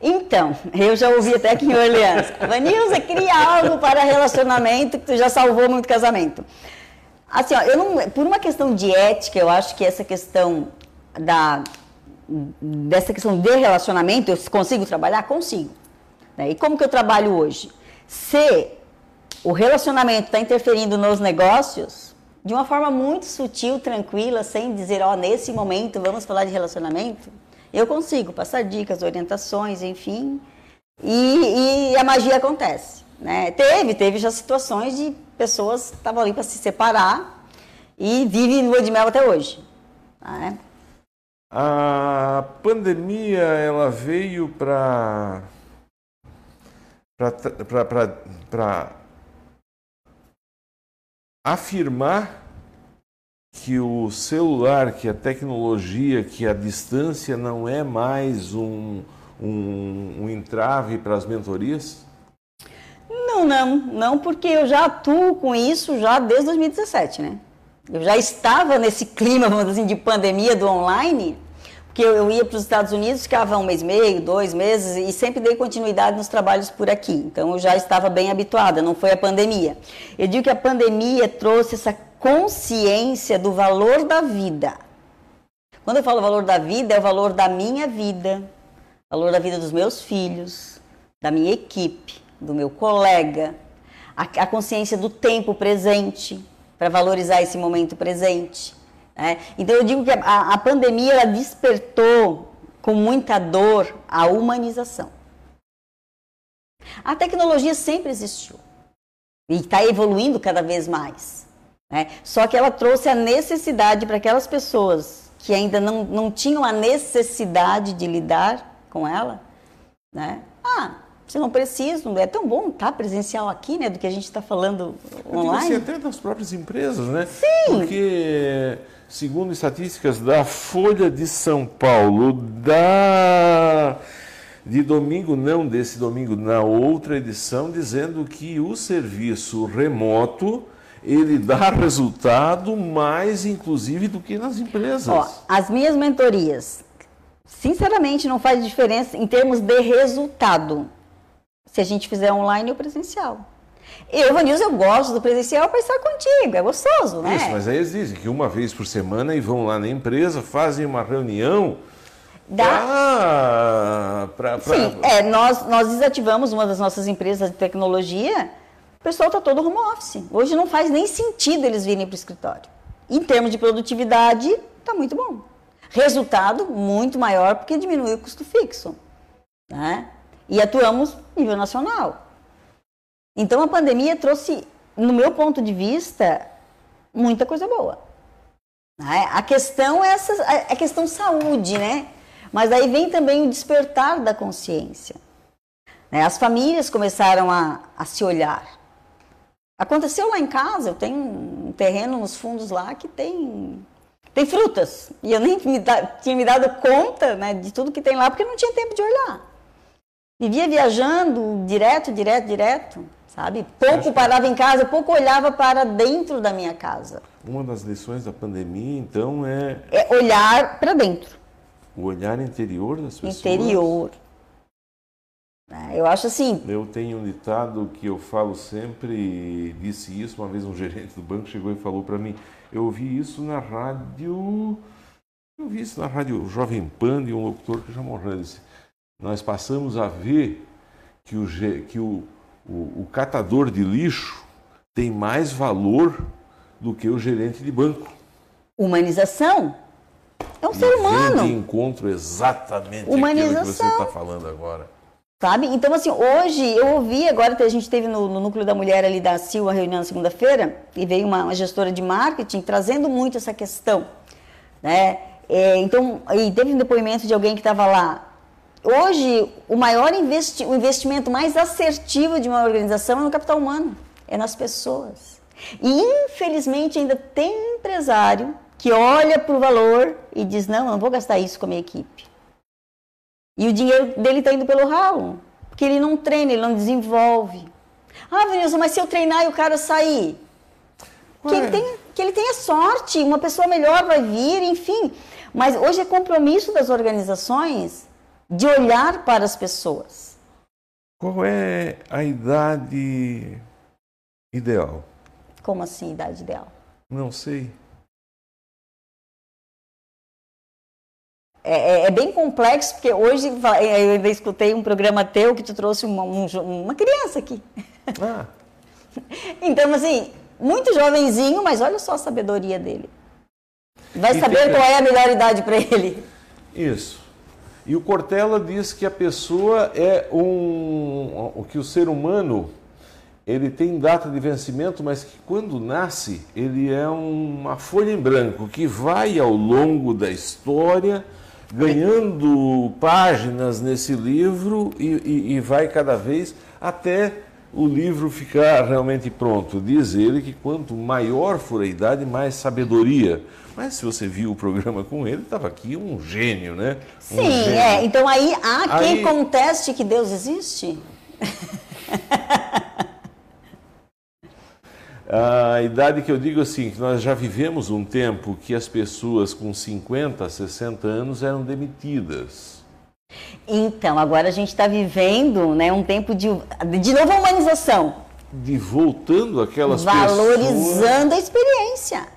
Então, eu já ouvi até aqui em Orleans. Vanilsa, cria algo para relacionamento que tu já salvou muito casamento. Assim, ó, eu não, por uma questão de ética, eu acho que essa questão de relacionamento, eu consigo trabalhar? Consigo. E como que eu trabalho hoje? Se o relacionamento está interferindo nos negócios, de uma forma muito sutil, tranquila, sem dizer, ó, nesse momento vamos falar de relacionamento, eu consigo passar dicas, orientações, enfim, e a magia acontece, né? Teve já situações de pessoas que estavam ali para se separar e vivem lua de mel até hoje, né? A pandemia, ela veio para afirmar que o celular, que a tecnologia, que a distância não é mais um entrave para as mentorias? Não, porque eu já atuo com isso já desde 2017, né? Eu já estava nesse clima, vamos dizer assim, de pandemia do online, porque eu ia para os Estados Unidos, ficava um mês e meio, 2 meses, e sempre dei continuidade nos trabalhos por aqui. Então, eu já estava bem habituada, não foi a pandemia. Eu digo que a pandemia trouxe essa consciência do valor da vida. Quando eu falo valor da vida, é o valor da minha vida, valor da vida dos meus filhos, da minha equipe, do meu colega, a consciência do tempo presente, para valorizar esse momento presente. É, então eu digo que a pandemia, ela despertou com muita dor a humanização. A tecnologia sempre existiu e está evoluindo cada vez mais, né? Só que ela trouxe a necessidade para aquelas pessoas que ainda não tinham a necessidade de lidar com ela, né? Você não precisa, é tão bom estar presencial aqui, né, do que a gente está falando online. Eu digo assim, até nas próprias empresas, né? Sim! Porque, segundo estatísticas da Folha de São Paulo, desse domingo, na outra edição, dizendo que o serviço remoto, ele dá resultado mais, inclusive, do que nas empresas. Ó, as minhas mentorias, sinceramente, não faz diferença em termos de resultado. Se a gente fizer online ou presencial. Eu, Vanilsa, eu gosto do presencial para estar contigo, é gostoso, né? Isso, mas aí eles dizem que uma vez por semana e vão lá na empresa, fazem uma reunião Sim, nós desativamos uma das nossas empresas de tecnologia, o pessoal está todo home office. Hoje não faz nem sentido eles virem para o escritório. Em termos de produtividade, está muito bom. Resultado muito maior porque diminui o custo fixo, né? E atuamos nível nacional. Então, a pandemia trouxe, no meu ponto de vista, muita coisa boa. A questão é a questão saúde, né? Mas aí vem também o despertar da consciência. As famílias começaram a se olhar. Aconteceu lá em casa, eu tenho um terreno nos fundos lá que tem frutas. E eu nem tinha me dado conta, né, de tudo que tem lá, porque não tinha tempo de olhar. Vivia viajando direto, sabe? Pouco parava em casa, pouco olhava para dentro da minha casa. Uma das lições da pandemia, então, é olhar para dentro. O olhar interior das pessoas? Interior. Eu acho assim... Eu tenho um ditado que eu falo sempre, disse isso, uma vez um gerente do banco chegou e falou para mim, eu ouvi isso na rádio Jovem Pan, de um locutor que já morreu, disse... Nós passamos a ver que o catador de lixo tem mais valor do que o gerente de banco. Humanização? É um ser humano. Vem de encontro exatamente aquilo que você está falando agora. Sabe? Então, assim, hoje eu ouvi agora, a gente teve no Núcleo da Mulher ali da ACIL, a reunião na segunda-feira, e veio uma gestora de marketing trazendo muito essa questão, né? Então, e teve um depoimento de alguém que estava lá. Hoje, o investimento mais assertivo de uma organização é no capital humano, é nas pessoas. E, infelizmente, ainda tem empresário que olha para o valor e diz, não, eu não vou gastar isso com a minha equipe. E o dinheiro dele está indo pelo ralo, porque que ele não treina, ele não desenvolve. Ah, Vanilsa, mas se eu treinar e o cara sair? Que ele tenha sorte, uma pessoa melhor vai vir, enfim. Mas hoje é compromisso das organizações de olhar para as pessoas. Qual é a idade ideal? Como assim, idade ideal? Não sei. É bem complexo, porque hoje eu ainda escutei um programa teu que tu trouxe uma criança aqui. Ah. Então, assim, muito jovenzinho, mas olha só a sabedoria dele. Vai saber qual é a melhor idade para ele. Isso. E o Cortella diz que a pessoa é que o ser humano, ele tem data de vencimento, mas que quando nasce, ele é uma folha em branco, que vai ao longo da história ganhando páginas nesse livro e vai cada vez até o livro ficar realmente pronto. Diz ele que quanto maior for a idade, mais sabedoria. Mas se você viu o programa com ele, estava aqui um gênio, né? Sim, gênio. É. Então aí há quem conteste que Deus existe? A idade que eu digo assim, que nós já vivemos um tempo que as pessoas com 50, 60 anos eram demitidas. Então, agora a gente está vivendo, né, um tempo de nova humanização. De voltando aquelas pessoas... Valorizando a experiência.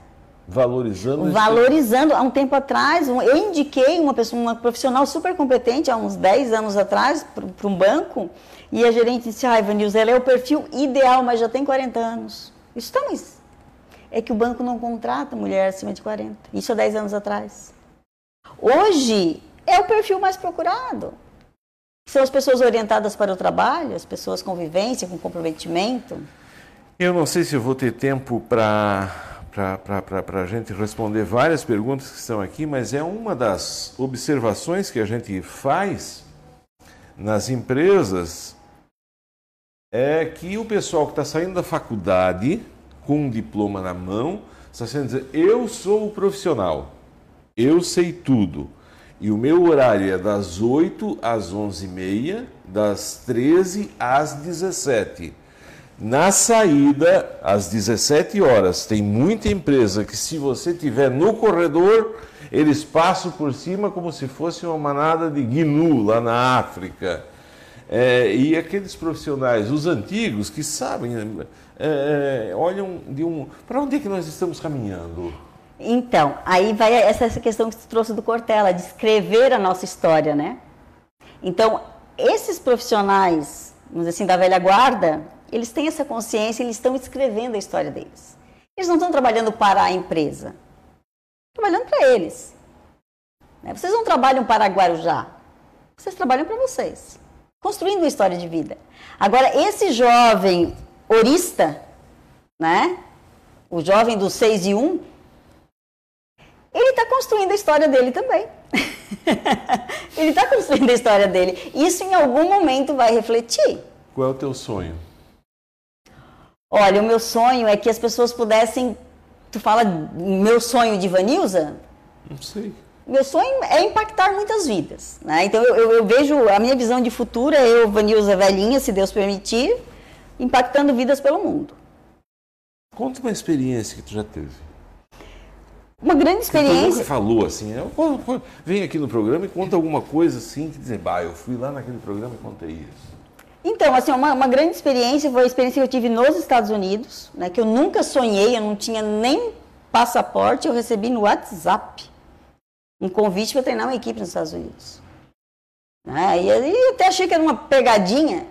Valorizando. Há um tempo atrás, eu indiquei uma pessoa, uma profissional super competente, há uns 10 anos atrás, para um banco, e a gerente disse, ah, Vanilsa, ela é o perfil ideal, mas já tem 40 anos. Estamos. É que o banco não contrata mulher acima de 40. Isso há 10 anos atrás. Hoje é o perfil mais procurado. São as pessoas orientadas para o trabalho, as pessoas com vivência, com comprometimento. Eu não sei se eu vou ter tempo para a gente responder várias perguntas que estão aqui, mas é uma das observações que a gente faz nas empresas. É que o pessoal que está saindo da faculdade, com um diploma na mão, está sendo dizer, eu sou o profissional, eu sei tudo. E o meu horário é das 8 às 11h30, das 13 às 17h. Na saída, às 17h, tem muita empresa que se você estiver no corredor, eles passam por cima como se fosse uma manada de gnu lá na África. E aqueles profissionais, os antigos, que sabem, olham de um... Para onde é que nós estamos caminhando? Então, aí vai essa questão que você trouxe do Cortella, de escrever a nossa história, né? Então, esses profissionais, vamos dizer assim, da velha guarda, eles têm essa consciência, eles estão escrevendo a história deles. Eles não estão trabalhando para a empresa, trabalhando para eles. Vocês não trabalham para Guarujá, vocês trabalham para vocês. Construindo uma história de vida. Agora, esse jovem horista, né? O jovem dos 6 e 1, ele está construindo a história dele também. Ele está construindo a história dele. Isso em algum momento vai refletir. Qual é o teu sonho? Olha, o meu sonho é que as pessoas pudessem... Tu fala meu sonho de Vanilsa? Não sei. Meu sonho é impactar muitas vidas, né? Então, eu vejo, a minha visão de futuro é eu, Vanilsa velhinha, se Deus permitir, impactando vidas pelo mundo. Conta uma experiência que tu já teve. Uma grande experiência. Você falou assim, vem aqui no programa e conta alguma coisa assim, que dizer, bah, eu fui lá naquele programa e contei isso. Então, assim, uma grande experiência foi a experiência que eu tive nos Estados Unidos, né? Que eu nunca sonhei, eu não tinha nem passaporte, eu recebi no WhatsApp. Um convite para treinar uma equipe nos Estados Unidos. Né? E aí até achei que era uma pegadinha.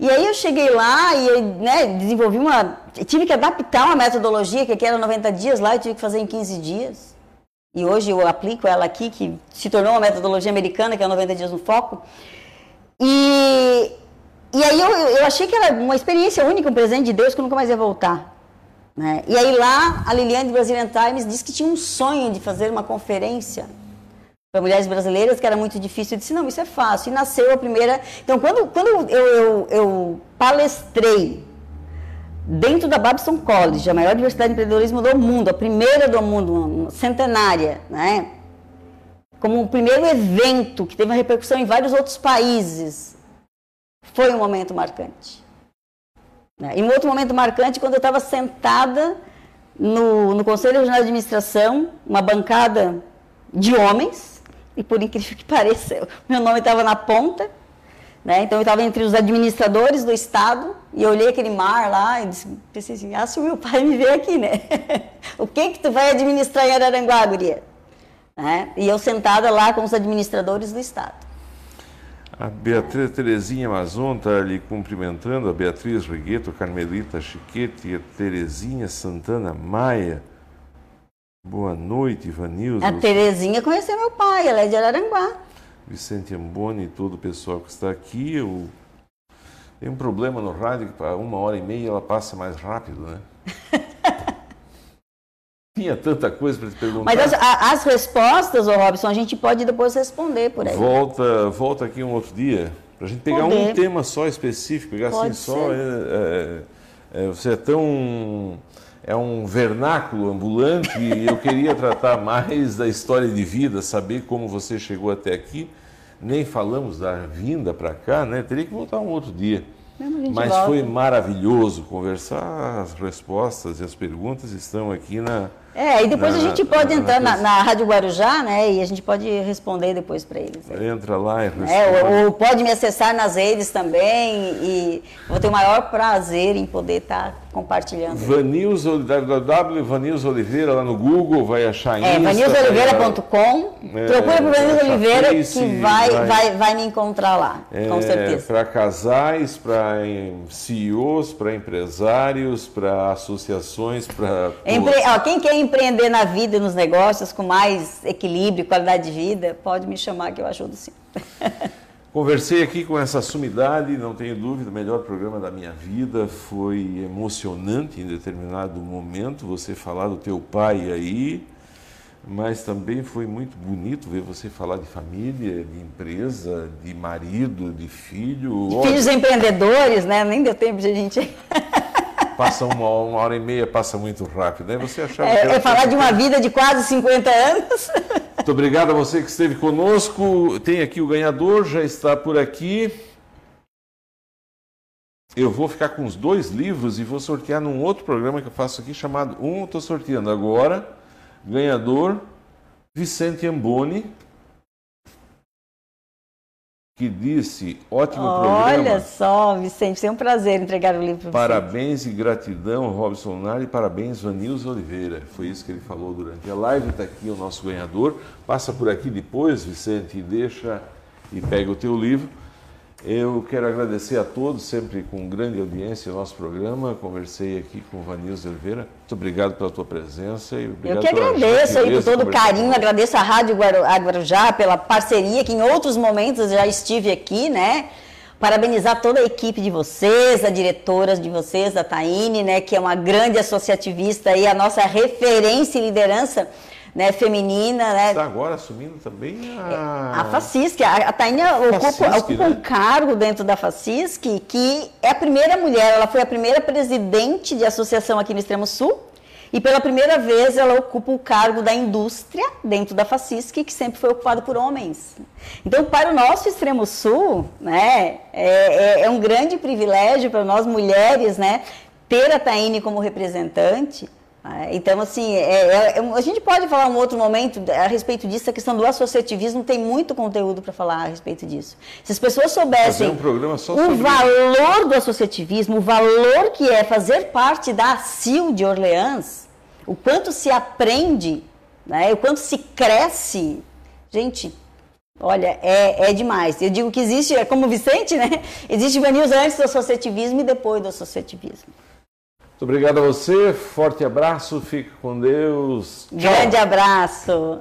E aí eu cheguei lá e, né, desenvolvi uma... Tive que adaptar uma metodologia, que aqui era 90 dias, lá eu tive que fazer em 15 dias. E hoje eu aplico ela aqui, que se tornou uma metodologia americana, que é 90 dias no foco. E aí eu achei que era uma experiência única, um presente de Deus, que eu nunca mais ia voltar. Né? E aí lá, a Liliane do Brazilian Times disse que tinha um sonho de fazer uma conferência para mulheres brasileiras, que era muito difícil. Eu disse, não, isso é fácil. E nasceu a primeira... Então, quando eu palestrei dentro da Babson College, a maior universidade de empreendedorismo do mundo, a primeira do mundo, centenária, né? Como o primeiro evento que teve uma repercussão em vários outros países, Foi um momento marcante. E um outro momento marcante, quando eu estava sentada no Conselho Regional de Administração, uma bancada de homens, e por incrível que pareça, meu nome estava na ponta, né? Então eu estava entre os administradores do Estado, e eu olhei aquele mar lá e disse, pensei assim, ah, se o meu pai me vê aqui, né? O que que tu vai administrar em Araranguá, guria? Né? E eu sentada lá com os administradores do Estado. A Beatriz Terezinha Amazon está lhe cumprimentando, a Beatriz Rigueto, Carmelita Chiquete e a Terezinha Santana Maia. Boa noite, Vanilsa. A Terezinha conheceu meu pai, ela é de Araranguá. Vicente Amboni e todo o pessoal que está aqui. Tem um problema no rádio, que para 1h30 ela passa mais rápido, né? Tinha tanta coisa para te perguntar. Mas as respostas, ô Robson, a gente pode depois responder por aí. Volta aqui um outro dia, para a gente pegar um tema só específico, pegar pode assim ser. Só... você é tão... É um vernáculo ambulante e eu queria tratar mais da história de vida, saber como você chegou até aqui. Nem falamos da vinda para cá, né? Teria que voltar um outro dia. Mas volta. Foi maravilhoso conversar, as respostas e as perguntas estão aqui na... e depois a gente pode entrar na Rádio Guarujá, né? E a gente pode responder depois para eles. Né? Entra lá e responde. Ou pode me acessar nas redes também e vou ter o maior prazer em poder estar compartilhando. Vanilsa, Vanilsa Oliveira lá no Google, vai achar em vanilsaoliveira.com. Procura por Vanilsa Oliveira que vai me encontrar lá, com certeza. Para casais, para CEOs, para empresários, para associações, para... Quem quer empreender na vida e nos negócios com mais equilíbrio, qualidade de vida, pode me chamar que eu ajudo sim. Conversei aqui com essa sumidade, não tenho dúvida, o melhor programa da minha vida, foi emocionante em determinado momento, você falar do teu pai aí, mas também foi muito bonito ver você falar de família, de empresa, de marido, de filho. De filhos empreendedores, né? Nem deu tempo de a gente... Passa 1h30, passa muito rápido. Né? Você achava que era falar de uma vida de quase 50 anos. Muito obrigado a você que esteve conosco. Tem aqui o ganhador, já está por aqui. Eu vou ficar com os 2 livros e vou sortear num outro programa que eu faço aqui, chamado... estou sorteando agora. Ganhador, Vicente Amboni, que disse, ótimo programa. Olha só, Vicente, foi um prazer entregar o livro para você. Parabéns e gratidão, Robson Lunardi, e parabéns, Vanilsa Oliveira. Foi isso que ele falou durante a live, está aqui o nosso ganhador. Passa por aqui depois, Vicente, e deixa e pega o teu livro. Eu quero agradecer a todos, sempre com grande audiência o nosso programa. Conversei aqui com Vanilsa Oliveira. Muito obrigado pela tua presença. E eu que agradeço aí por todo o carinho, agradeço a Rádio Guarujá pela parceria, que em outros momentos já estive aqui, né? Parabenizar toda a equipe de vocês, a diretora de vocês, a Thayne, né? Que é uma grande associativista e a nossa referência e liderança. Né, feminina, né? Está agora assumindo também a FACISC. A Thayne ocupa um cargo dentro da FACISC, que é a primeira mulher, ela foi a primeira presidente de associação aqui no Extremo Sul, e pela primeira vez ela ocupa o cargo da indústria dentro da FACISC, que sempre foi ocupado por homens. Então, para o nosso Extremo Sul, né, é um grande privilégio para nós mulheres, né, ter a Thayne como representante. Então, assim, a gente pode falar um outro momento a respeito disso, a questão do associativismo, tem muito conteúdo para falar a respeito disso. Se as pessoas soubessem o valor do associativismo, o valor que é fazer parte da ACIL de Orleans, o quanto se aprende, né, o quanto se cresce, gente... Olha, é demais. Eu digo que existe, é como o Vicente, né? Existe Vanilsa antes do associativismo e depois do associativismo. Muito obrigado a você, forte abraço, fique com Deus. Tchau. Grande abraço.